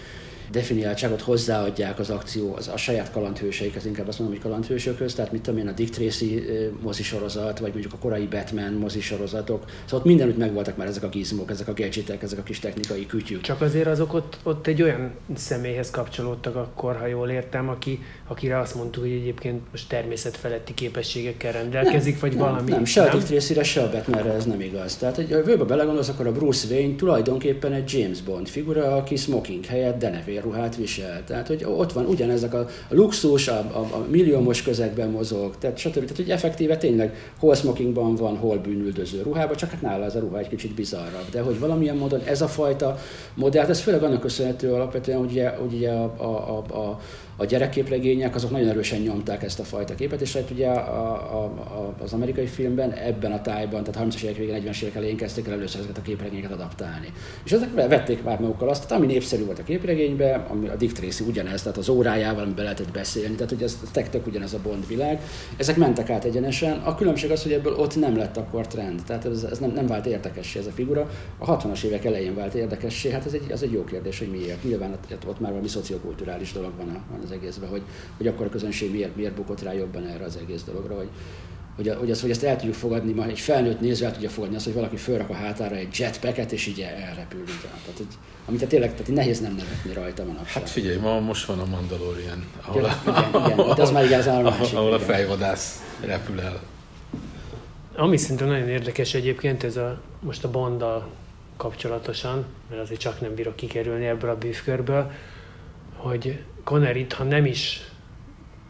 definiáltságot hozzáadják az akció, az a saját kalandhőseik, az inkább azt mondom, hogy kalandhősökhöz, tehát mit tudom én, a Dick Tracy mozisorozat, vagy mondjuk a korai Batman mozisorozatok, szóval ott mindenütt megvoltak már ezek a gizmok, ezek a gadgetek, ezek a kis technikai kütyük. Csak azért azok ott, ott egy olyan személyhez kapcsolódtak akkor, ha jól értem, aki, akire azt mondtuk, hogy egyébként most természetfeletti képességekkel rendelkezik, nem, vagy nem, valami. Nem, se nem? A Dick Tracyre, se a Batmanre ez nem igaz. Tehát, ha bőbe belegondolsz, akkor a Bruce Wayne tulajdonképpen egy James Bond figura, aki smoking helyett denevér ruhát visel. Tehát, hogy ott van ugyanezek a, a luxus, a, a, a milliómos közegben mozog, tehát stb. Tehát, hogy effektíve tényleg hol smokingban van, hol bűnüldöző ruhában, csak hát nála ez a ruha egy kicsit bizarrabb. De hogy valamilyen módon ez a fajta modell, ez főleg annak köszönhető alapvetően, hogy ugye, ugye a, a, a, a A gyerekképregények azok nagyon erősen nyomták ezt a fajta képet, és hát ugye a, a, a, az amerikai filmben ebben a tájban, tehát harmincas évek végén, negyvenes évek elején kezdték el először ezeket a képregényeket adaptálni. És ezek vették már magukkal azt, tehát ami népszerű volt a képregényben, ami a Dick Tracy ugyanez, tehát az órájával, amiben lehetett beszélni, tehát ugye ez tek-tök ugyanez a Bond világ, ezek mentek át egyenesen, a különbség az, hogy ebből ott nem lett akkor trend, tehát ez, ez nem, nem vált érdekessé ez a figura, a hatvanas évek elején vált érdekessé, hát ez egy, az egy jó kérdés, hogy miért, nyilván ott már valami szociokulturális dolog van a, az egészben, hogy, hogy akkor a közönség miért, miért bukott rá jobban erre az egész dologra, hogy, hogy, hogy, ezt, hogy ezt el tudjuk fogadni, majd egy felnőtt néző el tudja fogadni azt, hogy valaki fölrak a hátára egy jetpacket, és így elrepül. Tehát, hogy, amit tehát tényleg tehát nehéz nem nevetni rajta manapság. Hát figyelj, ma most van a Mandalorian, ahol a, igen, igen, ahol, az már igazán másik, ahol a fejvadász repül el. Ami szerintem nagyon érdekes egyébként, ez a, most a Bonddal kapcsolatosan, mert azért csak nem bírok kikerülni ebből a bűvkörből, hogy Connery, ha nem is,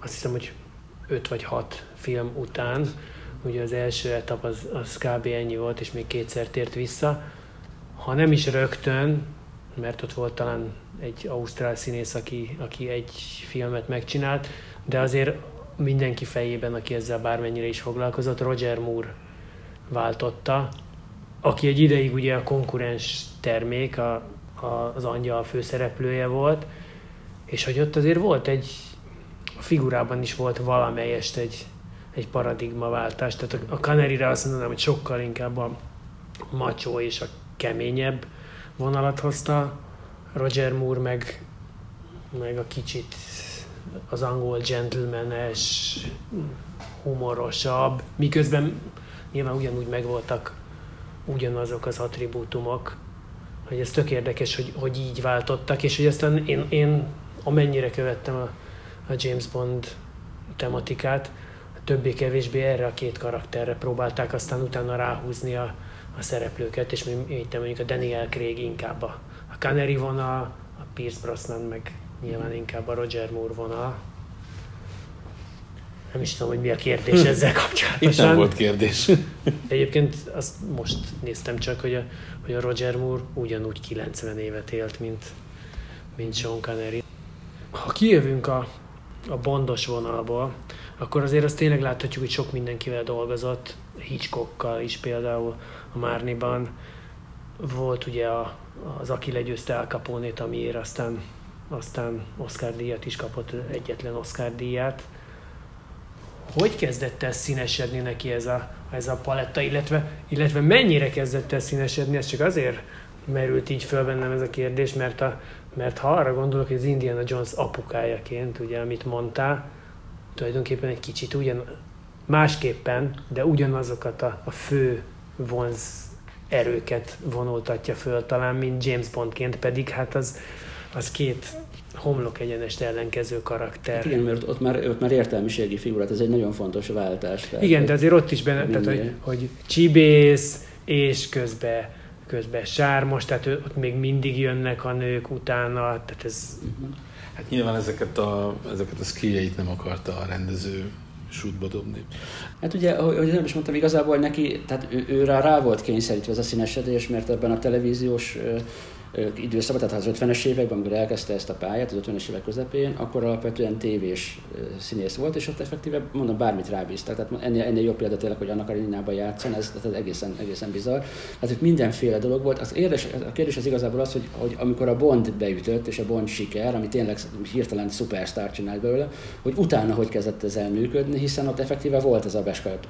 azt hiszem, hogy öt vagy hat film után, ugye az első etap az, az kb. Ennyi volt, és még kétszer tért vissza, ha nem is rögtön, mert ott volt talán egy ausztrál színész, aki, aki egy filmet megcsinált, de azért mindenki fejében, aki ezzel bármennyire is foglalkozott, Roger Moore váltotta, aki egy ideig ugye a konkurens termék, a, a, az angyal főszereplője volt, És hogy ott azért volt egy, a figurában is volt valamelyest egy, egy paradigmaváltás. Tehát a, a Canary-re azt mondanám, hogy sokkal inkább a macsó és a keményebb vonalat hozta. Roger Moore meg, meg a kicsit az angol gentleman-es, humorosabb, miközben nyilván ugyanúgy megvoltak ugyanazok az attribútumok, hogy ez tök érdekes, hogy, hogy így váltottak, és hogy aztán én, én amennyire követtem a, a James Bond tematikát, többé-kevésbé erre a két karakterre próbálták aztán utána ráhúzni a, a szereplőket, és mint mondjuk a Daniel Craig inkább a, a Canary vonal, a Pierce Brosnan meg nyilván inkább a Roger Moore vonal. Nem is tudom, hogy mi a kérdés ezzel kapcsolatosan. Itt nem volt kérdés. Egyébként azt most néztem csak, hogy a, hogy a Roger Moore ugyanúgy kilencven évet élt, mint, mint Sean Connery. Ha kijövünk a, a Bondos vonalból, akkor azért azt tényleg láthatjuk, hogy sok mindenkivel dolgozott. Hitchcockkal is például a Márniban. Volt ugye a, az Aki legyőzte Al Capone-t, amiért aztán, aztán Oscar díjat is kapott, egyetlen Oscar díjat. Hogy kezdett el színesedni neki ez a, ez a paletta, illetve, illetve mennyire kezdett el színesedni? Ez csak azért merült így föl bennem ez a kérdés, mert, a, mert ha arra gondolok, hogy az Indiana Jones apukájaként, ugye, amit mondtál, tulajdonképpen egy kicsit ugyan, másképpen, de ugyanazokat a, a fő vonz erőket vonultatja föl talán, mint James Bondként, pedig hát az, az két homlok egyenest ellenkező karakter. Igen, mert ott már, ott már értelmiségi figurát, ez egy nagyon fontos váltás. Tehát, igen, de azért ott is benne, tehát, hogy, hogy csibész, és közben, közben sármos, tehát ott még mindig jönnek a nők utána, tehát ez... Uh-huh. Hát nyilván ezeket a, ezeket a skilljeit nem akarta a rendező sútba dobni. Hát ugye, ahogy nem is mondtam, igazából neki, tehát ő, ő rá, rá volt kényszerítve ez a színesedés, mert ebben a televíziós időszakban, tehát az ötvenes években, amikor elkezdte ezt a pályát, az ötvenes évek közepén, akkor alapvetően tévés színész volt, és ott effektíve, mondom, bármit rábíztak. Tehát ennél, ennél jobb példa tényleg, hogy Anna Kareninában játszon, ez, ez egészen, egészen bizarr. Hát itt mindenféle dolog volt. Az érdekes, a kérdés az igazából az, hogy, hogy amikor a Bond beütött, és a Bond siker, ami tényleg hirtelen szupersztár csinált belőle, hogy utána hogy kezdett ezzel működni, hiszen ott effektíve volt ez a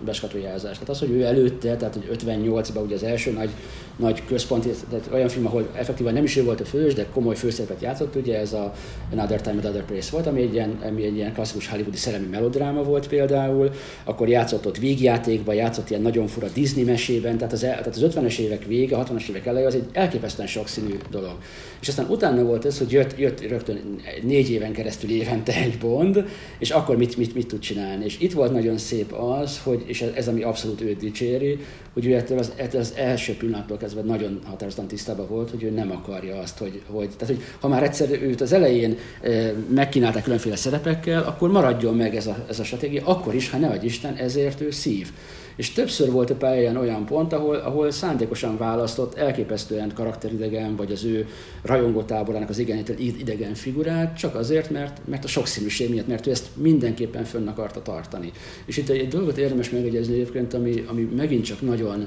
beskatujázás. Tehát az, hogy ő előtte, tehát hogy ötvennyolcban ugye az első nagy, nagy központi, tehát olyan film, ahol effektíve nem is ő volt a fős, de komoly főszerepet játszott, ugye ez a Another Time, Another Place volt, ami egy ilyen, ami egy ilyen klasszikus hollywoodi szellemi melodráma volt például, akkor játszott ott vígjátékban, játszott ilyen nagyon fura Disney mesében, tehát az, tehát az ötvenes évek vége, hatvanas évek eleje az egy elképesztően sokszínű dolog. És aztán utána volt ez, hogy jött, jött rögtön négy éven keresztül évente egy Bond, és akkor mit, mit, mit tud csinálni. És itt volt nagyon szép az, hogy, és ez, ez ami abszolút őt dicséri, hogy ő ettől az, ettől az első pillanattól kezdve nagyon határozottan tisztában volt, hogy ő nem akarja azt, hogy, hogy, tehát, hogy ha már egyszer őt az elején e, megkínálták különféle szerepekkel, akkor maradjon meg ez a, ez a stratégia, akkor is, ha ne adj Isten, ezért ő szív. És többször volt a pályán olyan pont, ahol, ahol szándékosan választott elképesztően karakteridegen, vagy az ő rajongótáborának az igényétől idegen figurát, csak azért, mert, mert a sokszínűség miatt, mert ő ezt mindenképpen fönn akarta tartani. És itt egy, egy dolgot érdemes megjegyezni egyébként, ami, ami megint csak nagyon,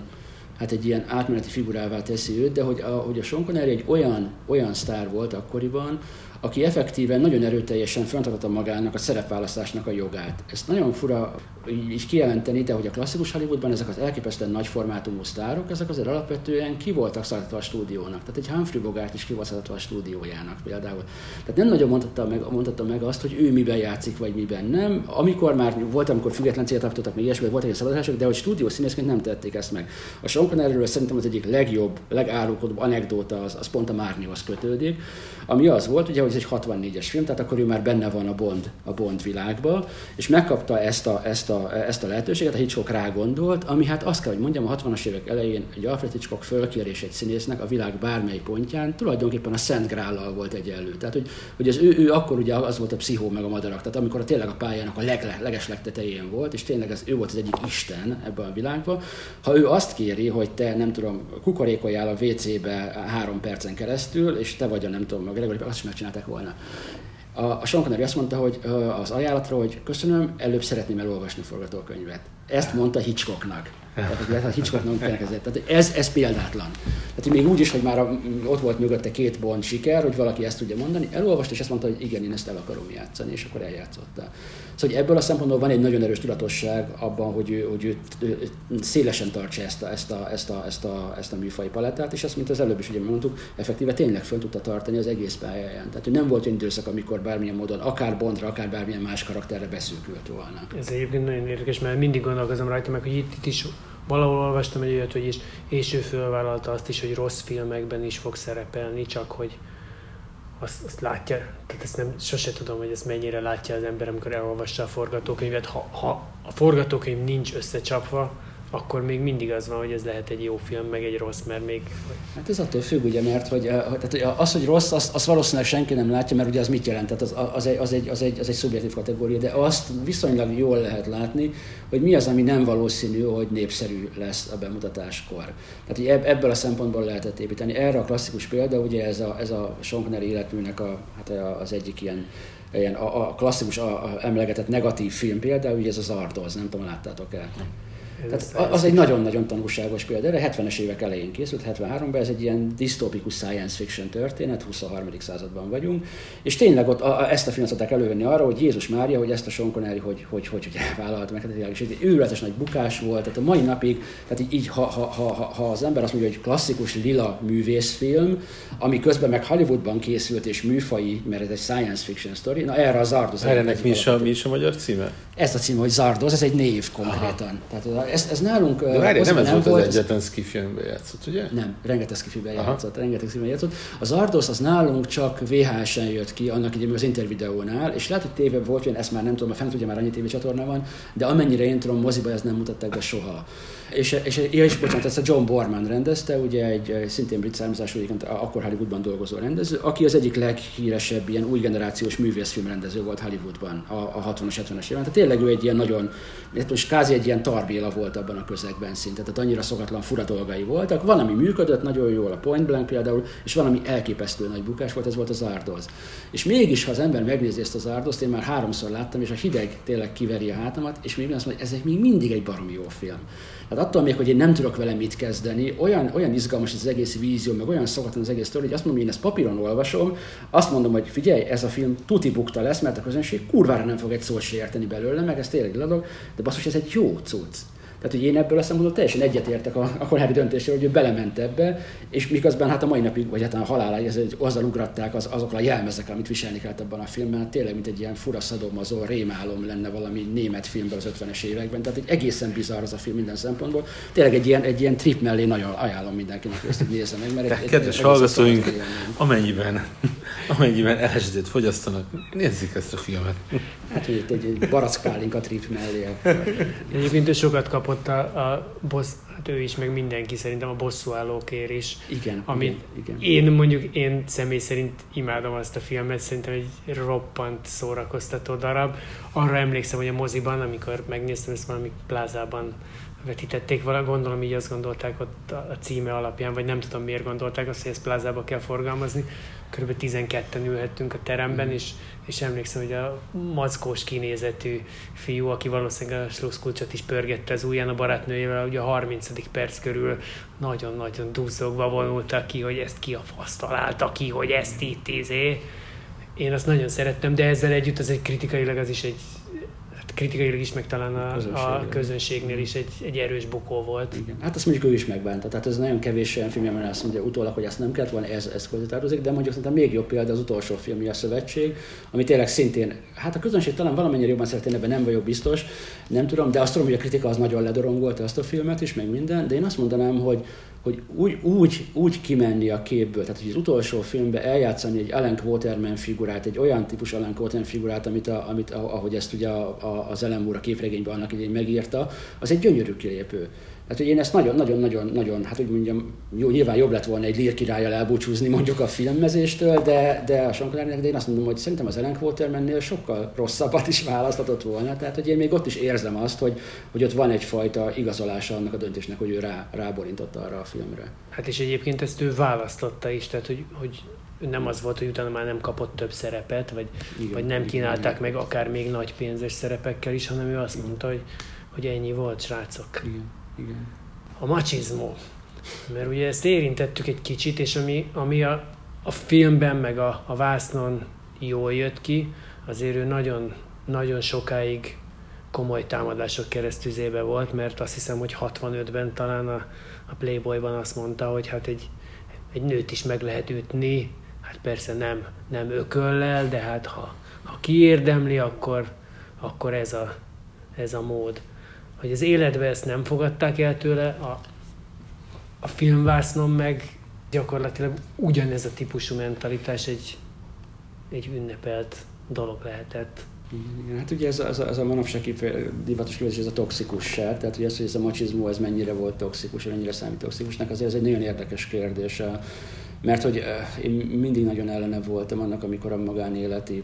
hát egy ilyen átmeneti figurává teszi őt, de hogy a, hogy a Sean Connery egy olyan, olyan sztár volt akkoriban, aki effektíven nagyon erőteljesen fenntartotta magának a szerepválasztásnak a jogát. Ezt nagyon fura így kijelenteni, de hogy a klasszikus Hollywoodban ezek az elképesztően nagy formátumú sztárok, ezek azért alapvetően ki voltak szakadva a stúdiónak. Tehát egy Humphrey Bogart is ki volt szakadva a stúdiójának például. Tehát nem nagyon mondhatta meg, mondhatta meg azt, hogy ő miben játszik, vagy miben nem. Amikor már volt, amikor független célt alapítottak, még ilyesmi, voltak egy szabadások, de hogy stúdiószínészként nem tették ezt meg. A Sean Conneryről szerintem az egyik legjobb, legárulkodóbb anekdóta az, az pont a Márnihoz kötődik, ami az volt, ugye, ez egy hatvannégyes film, tehát akkor ő már benne van a Bond, a Bond világban, és megkapta ezt a, ezt, a, ezt a lehetőséget, a Hitchcock rágondolt, ami hát azt kell, hogy mondjam, a hatvanas évek elején egy Alfred Hitchcock fölkérés egy színésznek a világ bármely pontján tulajdonképpen a Szent Grállal volt egyenlő. Tehát, hogy, hogy az ő, ő akkor ugye az volt a Pszichó meg a Madarak, tehát amikor a tényleg a pályának a leg, leges legtetején volt, és tényleg az, ő volt az egyik isten ebben a világban. Ha ő azt kéri, hogy te, nem tudom, kukorékoljál a vé cé-be három percen keresztül, és te vagy a, nem tudom, a Gregory, azt is megcsinálták volna. A, a Sean Connery azt mondta, hogy az ajánlatra, hogy köszönöm, előbb szeretném elolvasni a forgatókönyvet. Ezt mondta Hitchcocknak. Tehát Hitchcocknak elkezdett. Tehát ez, ez példátlan. Tehát még úgy is, hogy már ott volt mögötte két Bond siker, hogy valaki ezt tudja mondani, elolvast, és azt mondta, hogy igen, én ezt el akarom játszani, és akkor eljátszotta. Szóval ebből a szempontból van egy nagyon erős tudatosság abban, hogy ő, hogy ő, ő szélesen tartsa ezt a, ezt a, ezt a, ezt a, ezt a műfaj palettát, és azt, mint az előbb is ugye mondtuk, effektíve tényleg föl tudta tartani az egész pályáján. Tehát nem volt olyan időszak, amikor bármilyen módon, akár Bondra, akár bármilyen más karakterre beszűkült volna. Ez egyébként nagyon érdekes, mert mindig gondolkozom rajta meg, hogy itt, itt is valahol olvastam egy olyat, hogy is, és ő fölvállalta azt is, hogy rossz filmekben is fog szerepelni, csak hogy azt, azt látja, tehát ezt nem, sose tudom, hogy ezt mennyire látja az ember, amikor elolvassa a forgatókönyvet. Ha, ha a forgatókönyv nincs összecsapva, akkor még mindig az van, hogy ez lehet egy jó film, meg egy rossz, mert még... Hát ez attól függ, ugye, mert hogy, tehát az, hogy rossz, azt az valószínűleg senki nem látja, mert ugye az mit jelent, tehát az, az, egy, az, egy, az, egy, az egy szubjektív kategória, de azt viszonylag jól lehet látni, hogy mi az, ami nem valószínű, hogy népszerű lesz a bemutatáskor. Tehát ebből a szempontból lehetett építeni. Erre a klasszikus példa, ugye ez a, ez a Sean Connery életműnek a, hát az egyik ilyen ilyen a, a klasszikus a, a emlegetett negatív film például, ugye ez az Zardoz, nem tudom, láttátok-e? Tehát az egy nagyon-nagyon tanulságos példa, erre hetvenes évek elején készült, hetvenháromban, ez egy ilyen disztópikus science fiction történet, huszonharmadik században vagyunk, és tényleg ott a, a, ezt a filmet szokták elővenni arra, hogy Jézus Mária, hogy ezt a Sean Connery hogy, hogy, hogy, hogy elvállalta meg, tehát egy őrületes nagy bukás volt, tehát a mai napig, tehát így, ha, ha, ha, ha az ember azt mondja, hogy klasszikus lila művészfilm, ami közben meg Hollywoodban készült, és műfai, mert ez egy science fiction story, na erre a Zardoz. Ennek mi, mi is a magyar címe? Ez a címe, hogy Zardoz, ez egy név konkrétan. Ez, ez nálunk... De várj, nem ez volt az egyetlen szkifilmben játszott, ugye? Nem, rengeteg szkifilmben játszott, rengeteg szkifilmben játszott. Az Zardoz az nálunk csak vé há esen jött ki, annak ugye az Intervideónál, és lehet, hogy tévében volt olyan, ezt már nem tudom, fent ugye már annyi tévécsatorna van, de amennyire én tudom, moziba ezt nem mutatták be soha. És, és, és bocsánat, ezt a John Borman rendezte, ugye egy szintén brit származású, akkor Hollywoodban dolgozó rendező, aki az egyik leghíresebb ilyen új generációs művészfilm rendező volt Hollywoodban a, a hatvanas, hetvenes évben. Tehát tényleg ő egy ilyen nagyon, most kázi egy ilyen Tarbéla volt abban a közegben szinte, tehát annyira szokatlan fura dolgai voltak. Van, ami működött nagyon jól, a Point Blank például, és van, ami elképesztő nagy bukás volt, ez volt a Zardoz. És mégis, ha az ember megnézi ezt a Zardozt, én már háromszor láttam, és a hideg tényleg kiveri a hátamat, és még azt mondja, ez még mindig egy baromi jó film. Hát attól még, hogy én nem tudok vele mit kezdeni, olyan, olyan izgalmas ez az egész vízió, meg olyan szokatlan az egész történet, hogy azt mondom, hogy én ezt papíron olvasom, azt mondom, hogy figyelj, ez a film tuti bukta lesz, mert a közönség kurvára nem fog egy szót se érteni belőle, meg ezt tényleg ladog, de basszus, ez egy jó cucc. Tehát, hogy én ebből azt mondom, teljesen egyetértek a, a korábbi döntésről, hogy ő belement ebbe, és miközben hát a mai napig, vagy hát a haláláig azzal ugratták az, azokkal a jelmezekkel, amit viselni kellett abban a filmben, hát tényleg mint egy ilyen fura szadomazó rémálom lenne valami német filmben az ötvenes években, tehát egy egészen bizarr az a film minden szempontból. Tényleg egy ilyen, egy ilyen trip mellé nagyon ajánlom mindenkinek, hogy ezt nézze meg. Mert egy, egy, kedves hallgatóink, amennyiben, amennyiben el es dét fogyasztanak, nézzük ezt a filmet. Hát, hogy itt egy, egy barackpálinka trip mellé. Egyébként sokat kap ott a, a bossz, hát ő is, meg mindenki szerintem a Bosszúállókért is. Igen, amit igen, igen. Én mondjuk, én személy szerint imádom azt a filmet, szerintem egy roppant szórakoztató darab. Arra emlékszem, hogy a moziban, amikor megnéztem, ezt valami plázában vetítették vala, gondolom így azt gondolták ott a címe alapján, vagy nem tudom miért gondolták azt, hogy ezt plázába kell forgalmazni. Körülbelül tizenketten ülhettünk a teremben, mm. és, és emlékszem, hogy a mackós kinézetű fiú, aki valószínűleg a slusszkulcsot is pörgette az ujján a barátnőjével, ugye a harmincadik perc körül nagyon-nagyon duzzogva vonultak ki, hogy ezt ki a fasz találta ki, hogy ezt itt izé. Én azt nagyon szerettem, de ezzel együtt az egy kritikailag az is egy kritikailag is, meg talán a, a közönségnél is egy, egy erős bukó volt. Igen. Hát azt mondjuk ő is megbánta. Tehát ez nagyon kevés olyan film, mert azt mondja utólag, hogy ezt nem kellett volna, ez, ez közé tartozik, de mondjuk szerintem még jobb példa az utolsó film, a Szövetség, ami tényleg szintén, hát a közönség talán valamennyire jobban szeretné, ebben nem vagyok biztos, nem tudom, de azt tudom, hogy a kritika az nagyon ledorongolta azt a filmet is, meg minden, de én azt mondanám, hogy hogy úgy, úgy, úgy kimenni a képből, tehát hogy az utolsó filmben eljátszani egy Alan Quatermain figurát, egy olyan típus Alan Quatermain figurát, amit, a, amit ahogy ezt ugye a, a, az Ellen Moore a képregényben annak idején megírta, az egy gyönyörű kilépő. Tehát, hogy én ezt nagyon-nagyon-nagyon-nagyon, hát hogy mondjam, jó, nyilván jobb lett volna egy lír királlyal elbúcsúzni mondjuk a filmmezéstől, de, de a Sean Connerynek, de én azt mondom, hogy szerintem az Ellen Quatermainnél sokkal rosszabbat is választhatott volna, tehát hogy én még ott is érzem azt, hogy, hogy ott van egyfajta igazolása annak a döntésnek, hogy ő rá, ráborintotta arra a filmre. Hát és egyébként ezt ő választotta is, tehát hogy... hogy... nem az volt, hogy utána már nem kapott több szerepet, vagy, igen, vagy nem kínálták igen, meg akár még nagy pénzes szerepekkel is, hanem ő azt mondta, hogy hogy ennyi volt, srácok. Igen, igen. A macsizmó. Mert ugye ezt érintettük egy kicsit, és ami, ami a, a filmben, meg a, a vásznon jól jött ki, azért ő nagyon, nagyon sokáig komoly támadások keresztüzébe volt, mert azt hiszem, hogy hatvanötben talán a, a Playboyban azt mondta, hogy hát egy, egy nőt is meg lehet ütni, hát persze nem, nem ököllel, de hát ha, ha kiérdemli, akkor, akkor ez, a, ez a mód. Hogy az életbe ezt nem fogadták el tőle, a, a filmvásznon meg gyakorlatilag ugyanez a típusú mentalitás egy, egy ünnepelt dolog lehetett. Igen, hát ugye ez, ez, ez a manapság kifejezés, divatos kifejezés, ez a toxikusság, tehát ugye az, hogy ez a macsizmó, ez mennyire volt toxikus, mennyire számít toxikusnak, azért ez egy nagyon érdekes kérdés, mert hogy én mindig nagyon ellene voltam annak, amikor a magánéleti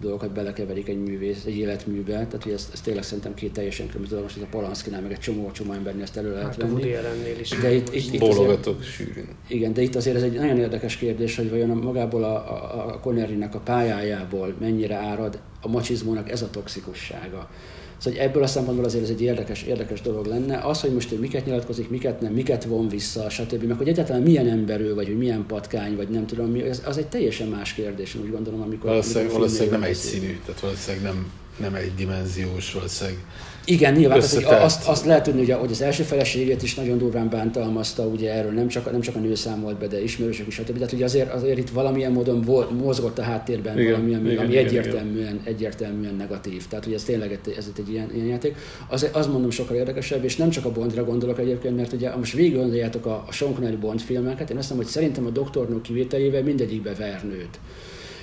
dolgokat belekeverik egy művész, egy életműbe, tehát ugye ezt, ezt tényleg szerintem két teljesen különböző dolog, most ez a Polanszkinál meg egy csomó-csomó embernél ezt elő lehet venni. Hát a is. De itt, itt, itt bólogatok sűrűn. Igen, de itt azért ez egy nagyon érdekes kérdés, hogy vajon magából a, a, a Connery-nek a pályájából mennyire árad a macsizmónak ez a toxikussága. Szóval ebből a szempontból azért ez egy érdekes, érdekes dolog lenne. Az, hogy most ő miket nyilatkozik, miket nem, miket von vissza, stb. Meg hogy egyáltalán milyen ember ő, vagy hogy milyen patkány, vagy nem tudom mi, az, az egy teljesen más kérdés, úgy gondolom, amikor... Valószínűleg, valószínűleg nem egyszínű, tehát valószínűleg nem, nem egydimenziós, valószínűleg... Igen, nyilván azt, azt, azt lehet tudni, hogy az első feleségét is nagyon durván bántalmazta, ugye erről nem csak, nem csak a nő számolt be, de ismerősök is, stb. Tehát ugye azért, azért itt valamilyen módon volt, mozgott a háttérben, igen, valamilyen, igen, ami igen, egyértelműen, igen. egyértelműen negatív. Tehát ugye ez tényleg ez egy ilyen, ilyen játék. Az, azt mondom, sokkal érdekesebb, és nem csak a Bondra gondolok egyébként, mert ugye most végül gondoljátok a, a Sean Connery Bond filmeket, én azt mondom, hogy szerintem a doktornő kivételével mindegyikbe ver nőt.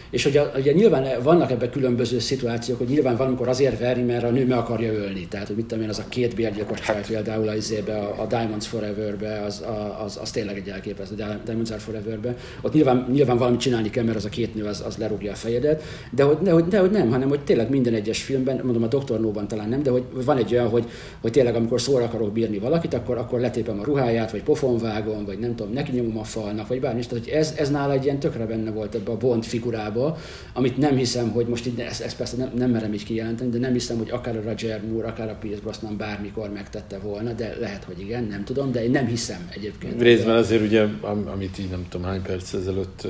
És ugye, ugye nyilván vannak ebben különböző szituációk, hogy nyilván valamikor azért verni, mert a nő meg akarja ölni. Tehát, hogy mit tudom én, az a két bérgyilkos csaj például az izébe, a, a Diamonds Forever-be, az, az, az tényleg egy elképesztő, a Diamonds Are Forever-be. Ott nyilván, nyilván valamit csinálni kell, mert az a két nő, az, az lerúgja a fejedet. De hogy, de, hogy, de hogy nem, hanem hogy tényleg minden egyes filmben, mondom a Doktor No-ban talán nem, de hogy van egy olyan, hogy, hogy tényleg amikor szóra akarok bírni valakit, akkor, akkor letépem a ruháját, vagy pofonvágon, vagy nem tudom, neki nyomom a falnak, vagy bármi. Tehát, hogy ez, ez nála egy ilyen tökre benne volt ebbe a Bond figurába, amit nem hiszem, hogy most így, ezt, ezt persze nem, nem merem így kijelenteni, de nem hiszem, hogy akár a Roger Moore, akár a Pierce Brosnan bármikor megtette volna, de lehet, hogy igen, nem tudom, de én nem hiszem egyébként. Részben azért ugye, amit így nem tudom hány perc ezelőtt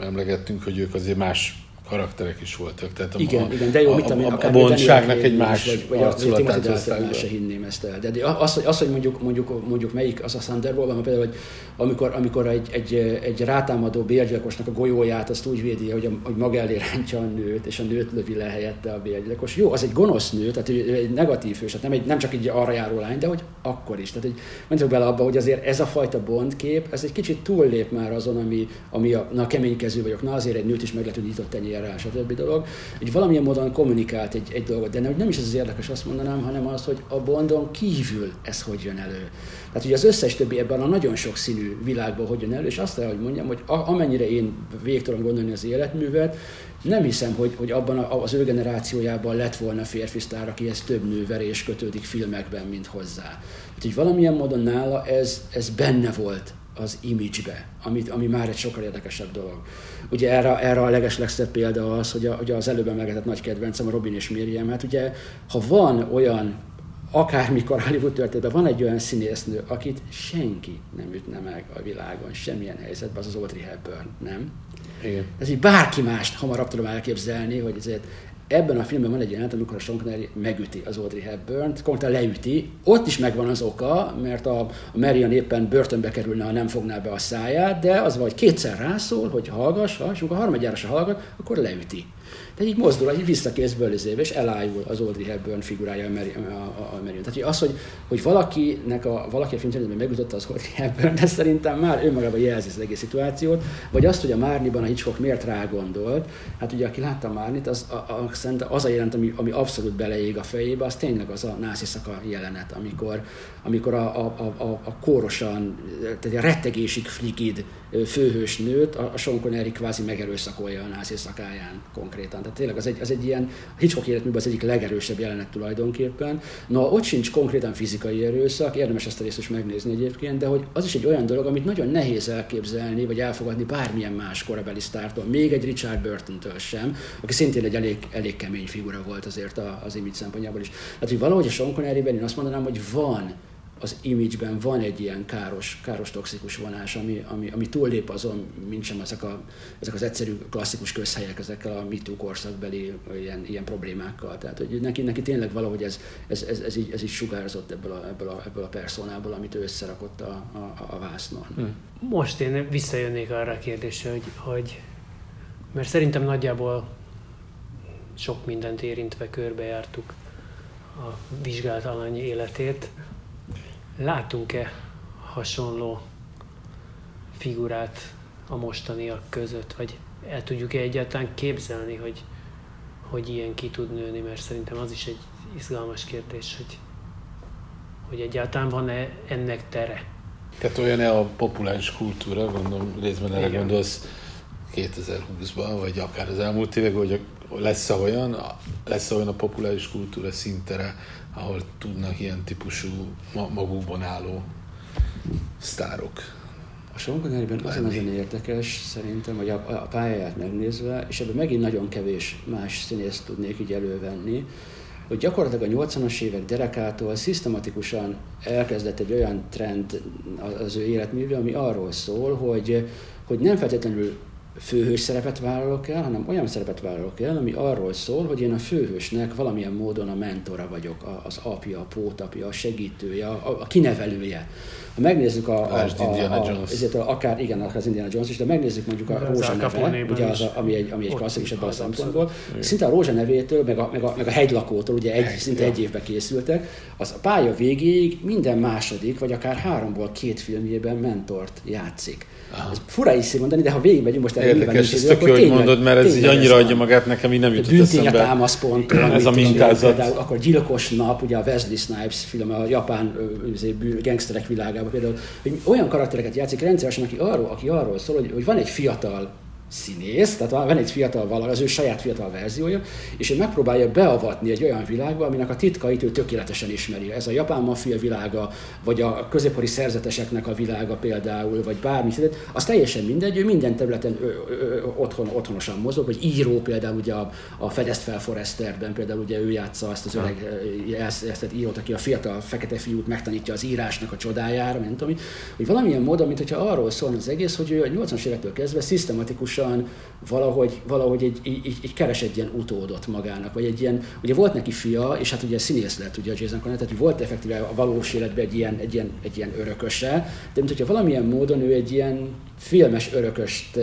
emlegettünk, hogy ők azért más karakterek is voltak, tehát a, igen, a, igen, de jó, a, a, a, a Bondságnak egy más arculatát hozták be. Se hinném ezt el. De, de az, hogy, az, hogy mondjuk, mondjuk, mondjuk melyik az a Thunderboltban, például, hogy amikor, amikor egy, egy, egy rátámadó bérgyilkosnak a golyóját azt úgy védi, hogy, hogy maga elé rántja a nőt, és a nőt lövi le helyette a bérgyilkos. Jó, az egy gonosz nő, tehát egy negatív hős, tehát nem, egy, nem csak egy arra járó lány, de hogy akkor is. Tehát mondjuk bele abba, hogy azért ez a fajta Bond-kép, ez egy kicsit túllép már azon, ami, ami a, na keménykező vagyok, na azért egy nőt is meg lehet, hogy nyitott ennyi rá, stb. Dolog, hogy valamilyen módon kommunikált egy, egy dolgot, de nem, nem is ez az érdekes, azt mondanám, hanem az, hogy a Bondon kívül ez hogy jön elő. Tehát ugye az összes többi ebben a nagyon sok színű világban hogy jön elő, és azt kell, hogy mondjam, hogy a, amennyire én végig tudom gondolni az életművet, nem hiszem, hogy, hogy abban a, az ő generációjában lett volna férfi sztár, akihez több nőverés kötődik filmekben, mint hozzá. Úgyhogy valamilyen módon nála ez, ez benne volt az image-be, ami, ami már egy sokkal érdekesebb dolog. Ugye erre, erre a legeslegszebb példa az, hogy, a, hogy az előbb emlegetett nagy kedvencem, a Robin és Miriam, hát ugye, ha van olyan, akármikor Hollywood történetben van egy olyan színésznő, akit senki nem ütne meg a világon, semmilyen helyzetben, az az Audrey Hepburn, nem? Igen. Ez így bárki mást hamarabb tudom elképzelni, hogy ezért ebben a filmben van egy jelenet, amikor a Sean Connery megüti az Audrey Hepburnt, konkrétan leüti, ott is megvan az oka, mert a Marion éppen börtönbe kerülne, ha nem fogná be a száját, de az vagy kétszer rászól, hogy hallgass, ha, és amikor harmadjára se hallgat, akkor leüti. De így mozdul, így visszakészből az éve, és elájul az Audrey Hepburn figurája a Marion. Tehát az, hogy, hogy valakinek a, valaki a filmtörténetben megütötte az Audrey Hepburnt, de szerintem már önmagában jelzi az egész szituációt, vagy azt, hogy a Márniban a Hitchcock miért rá gondolt, hát ugye aki látta Márnit, az a, a, szerintem az a jelent, ami, ami abszolút beleég a fejébe, az tényleg az a náci szaka jelenet, amikor, amikor a, a, a, a kórosan, tehát a rettegésig frigid főhős nőt a Sean Connery kvázi megerőszakolja a náci szakáján konkrétan. konkrétan. Tehát tényleg az egy, az egy ilyen Hitchcock életműben az egyik legerősebb jelenet tulajdonképpen. Na, ott sincs konkrétan fizikai erőszak, érdemes ezt a részt is megnézni egyébként, de hogy az is egy olyan dolog, amit nagyon nehéz elképzelni, vagy elfogadni bármilyen más korabeli sztártól, még egy Richard Burtontől sem, aki szintén egy elég, elég kemény figura volt azért az image szempontjából is. Hát, hogy valahogy a Sean Connery-ben én azt mondanám, hogy van az image-ben van egy ilyen káros, káros toxikus vonás, ami, ami, ami túllép azon, mint sem ezek, a, ezek az egyszerű klasszikus közhelyek, ezekkel a MeToo korszakbeli ilyen, ilyen problémákkal. Tehát, hogy neki, neki tényleg valahogy ez, ez, ez, ez, így, ez így sugárzott ebből a, ebből a, ebből a personából, amit ő összerakott a, a, a vásznon. Most én visszajönnék arra a kérdésre, hogy, hogy mert szerintem nagyjából sok mindent érintve körbejártuk a vizsgált alany életét. Látunk-e hasonló figurát a mostaniak között, vagy el tudjuk-e egyáltalán képzelni, hogy, hogy ilyen ki tud nőni, mert szerintem az is egy izgalmas kérdés, hogy, hogy egyáltalán van-e ennek tere. Tehát olyan-e a populáris kultúra, gondolom, részben erre igen. Gondolsz kétezer-húszban, vagy akár az elmúlt évek, hogy lesz olyan, lesz olyan a populáris kultúra szintere, ahol tudnak ilyen típusú, magukban álló sztárok. A Sean Conneryben az nagyon érdekes szerintem, hogy a, a pályáját megnézve, és ebben megint nagyon kevés más színészt tudnék így elővenni, hogy gyakorlatilag a nyolcvanas évek derekától szisztematikusan elkezdett egy olyan trend az ő életműve, ami arról szól, hogy, hogy nem feltétlenül főhős szerepet vállalok el, hanem olyan szerepet vállalok el, ami arról szól, hogy én a főhősnek valamilyen módon a mentora vagyok, az apja, a pótapja, a segítője, a, a kinevelője. Ha megnézzük a, a, a, a, a, ezért a, akár, igen, akár az Indiana Jones is, de megnézzük mondjuk a Rózsaneve, ugye az, ami egy, ami egy klasszikus ebben a szempontból. Szinte a Rózsanevétől, meg a, meg a, meg a Hegylakótól, ugye egy, szinte egy évben készültek, az a pálya végéig minden második, vagy akár háromból két filmjében mentort játszik. Aha. Ez fura is mondani, de ha végigmegyünk most erre nyilván is idő, akkor tényleg... mondod, mert ez így annyira adja magát nekem, így nem jutott eszembe. A Büntény a támaszponttól, ez a mintázat. Például, akkor Gyilkos nap, ugye a Wesley Snipes film, a japán gangsterek világában például, hogy olyan karaktereket játszik rendszeresen, aki arról, aki arról szól, hogy, hogy van egy fiatal színész, tehát van egy fiatal valaki, az ő saját fiatal verziója, és ő megpróbálja beavatni egy olyan világba, aminek a titkait ő tökéletesen ismeri. Ez a japán maffia világa, vagy a középkori szerzeteseknek a világa például, vagy bármi. Az teljesen mindegy, ő minden területen ő, ő, ő, otthon, otthonosan mozog, vagy író például ugye a, a Fedezd fel Foresterben, például ugye ő játsza azt az öreg elszesztett írót, aki a fiatal fekete fiút megtanítja az írásnak a csodájára, nem tudom, hogy valamilyen módon, mint hogyha arról szólna az egész, hogy ő a nyolcvanas évektől kezdve szisztematikusan valahogy, valahogy egy, egy, egy keres egy ilyen utódot magának, vagy egy ilyen, ugye volt neki fia, és hát ugye színész lett ugye a Jason Connery, tehát volt effektíve a valós életben egy ilyen, egy ilyen, egy ilyen örököse, de mint hogyha valamilyen módon ő egy ilyen filmes örököst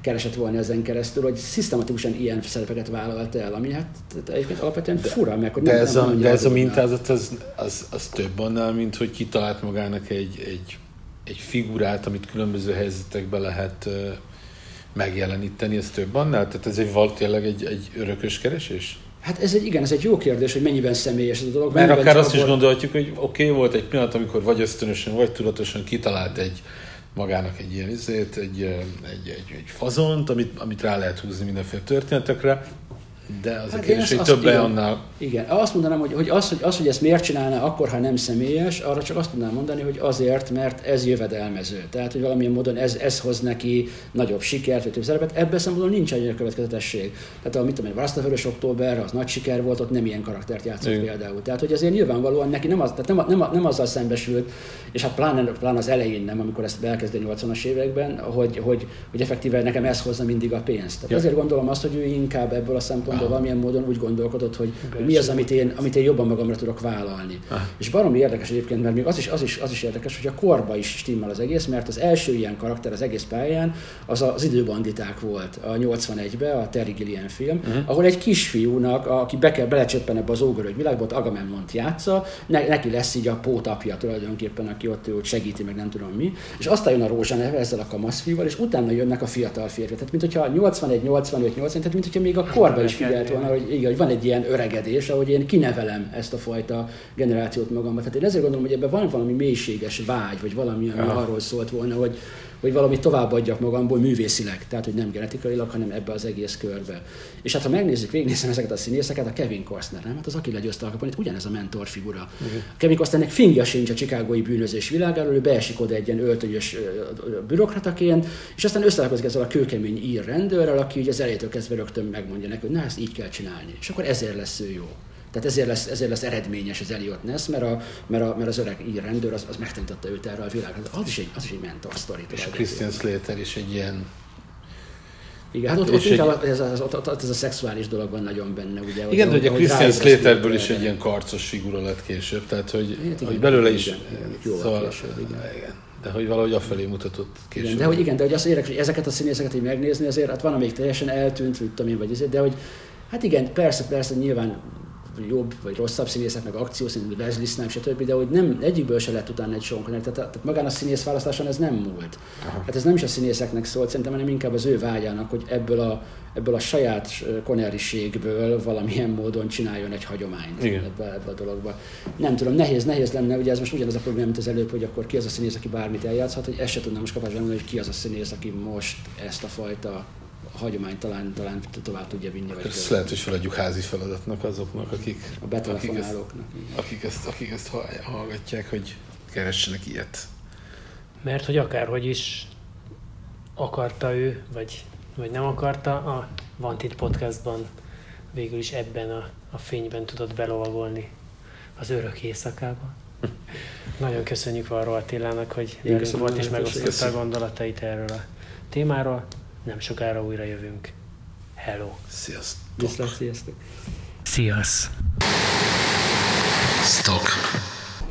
keresett volna ezen keresztül, hogy szisztematikusan ilyen szerepeket vállalt el, ami hát egyébként alapvetően fura, meg hogy nem, ez nem a, De ez a mintázat az, az, az több annál, mint hogy kitalált magának egy, egy, egy figurát, amit különböző helyzetekben lehet megjeleníteni, ez több annál? Tehát ez egy, tényleg egy, egy örökös keresés? Hát ez egy, igen, ez egy jó kérdés, hogy mennyiben személyes ez a dolog. Mert akár azt is gondolhatjuk, hogy oké, okay, volt egy pillanat, amikor vagy ösztönösen, vagy tudatosan kitalált egy magának egy ilyen izét, egy, egy, egy, egy fazont, amit, amit rá lehet húzni mindenféle történetekre, de az hát a kérdés, hogy többen annál... Igen, azt mondanám, hogy, hogy, az, hogy az, hogy ezt miért csinálná akkor, ha nem személyes, arra csak azt tudnám mondani, hogy azért, mert ez jövedelmező. Tehát, hogy valamilyen módon ez, ez hoz neki nagyobb sikert, vagy több szerepet. Ebben szemben nincs egy következetesség. Tehát, amit tudom én, Rastafari október, az nagy siker volt, ott nem ilyen karaktert játszott igen. Például. Tehát, hogy azért nyilvánvalóan neki nem, az, tehát nem, nem, nem azzal szembesült, és hát pláne, pláne az elején nem, amikor ezt elkezdte nyolcvanas években, hogy, hogy, hogy effektíve nekem ez hozza mindig a pénzt. Tehát azért gondolom azt, hogy ő inkább ebből a szempontból de valamilyen módon úgy gondolkodott, hogy, hogy mi az, amit én, amit én jobban magamra tudok vállalni. Ah. És baromi érdekes egyébként, mert még az is, az, is, az is érdekes, hogy a korba is stimmel az egész, mert az első ilyen karakter az egész pályán az az Időbanditák volt a nyolcvanegyben, a Terry Gilliam film, uh-huh. ahol egy kisfiúnak, aki be kell belecsöppen ebbe az ógörög világba, ott Agamemnont játsza, ne, neki lesz így a pótapja tulajdonképpen, aki ott, ott segíti, meg nem tudom mi, és aztán jön a Rózsaneve ezzel a kamaszfiúval, és utána jönnek a fiatal férfi. Tehát mint hogyha nyolcvanegy, nyolcvanöt, nyolcvan, tehát mint hogyha még a korba is figyelt volna, hogy, igen, hogy van egy ilyen öregedés, ahogy én kinevelem ezt a fajta generációt magamban. Tehát én ezért gondolom, hogy ebben van valami mélységes vágy, vagy valami, ami ja. arról szólt volna, hogy, hogy valami továbbadjak magamból művészileg, tehát hogy nem genetikailag, hanem ebbe az egész körbe. És hát ha megnézzük, végignézem ezeket a színészeket, a Kevin Costner, nem? Hát az Aki legyőzte a Caponét, ugyanez a mentor figura. Uh-huh. A Kevin Costnernek fingja sincs a chicagói bűnözés világáról, ő beesik oda egy ilyen öltönyös bürokrataként, és aztán összeállalkozik ezzel a kőkemény ír rendőrrel, aki ugye az elejétől kezdve rögtön megmondja neki, hogy na, ezt így kell csinálni, és akkor ezért lesz ő jó. Tehát ezért lesz, ezért lesz eredményes az Elliot Ness, mert, a, mert, a, mert az öreg ír rendőr az, az megtanította őt erre a világra. Az is egy, az is egy mentor sztori. És Christian Slater is egy ilyen... Igen, hát ott, ott inkább egy... ez, az, ott, ott ez a szexuális dolog van nagyon benne. Ugye, igen, de ugye Christian Slaterből is egy ilyen karcos figura lett később, tehát hogy, hát, igen, hogy belőle is... Igen, igen, jóval szóval, később, igen. igen. De hogy valahogy afelé mutatott később. Igen, de hogy igen, de hogy azt érek, hogy ezeket a színészeket így megnézni, azért hát van, amelyik teljesen eltűnt, mit tudom én, vagy ezért, de hogy hát igen, persze, persze, nyilván jobb vagy rosszabb színészek, meg akciószínészek, Wesley Snipes, stb., de hogy nem, egyikből se lett utána egy Sean Connery, tehát, tehát magán a színész választáson ez nem múlt. Aha. Hát ez nem is a színészeknek szólt, szerintem, hanem inkább az ő vágyának, hogy ebből a, ebből a saját Connery-ségből valamilyen módon csináljon egy hagyományt ebbe, ebbe a dologba. Nem tudom, nehéz, nehéz lenne, ugye ez most ugyanaz a probléma, mint az előbb, hogy akkor ki az a színész, aki bármit eljátszhat, hogy ezt se tudnám most kapásban mondani, hogy ki az a színész, aki most ezt a fajta a hagyomány talán, talán tovább tudja vinni. Ezt lehet, hogy feladjuk házi feladatnak azoknak, akik, a betelefonálóknak, akik ezt, akik ezt hallgatják, hogy keressenek ilyet. Mert hogy akárhogy is akarta ő, vagy, vagy nem akarta, a Vant Itt Podcastban végül is ebben a, a fényben tudott belovagolni az örök éjszakába. Nagyon köszönjük Varró Attilának, hogy velünk volt és megosztotta a gondolatait erről a témáról. Nem sokára újra jövünk. Hello! Sziasztok! Viszlát, sziasztok! Sziasztok!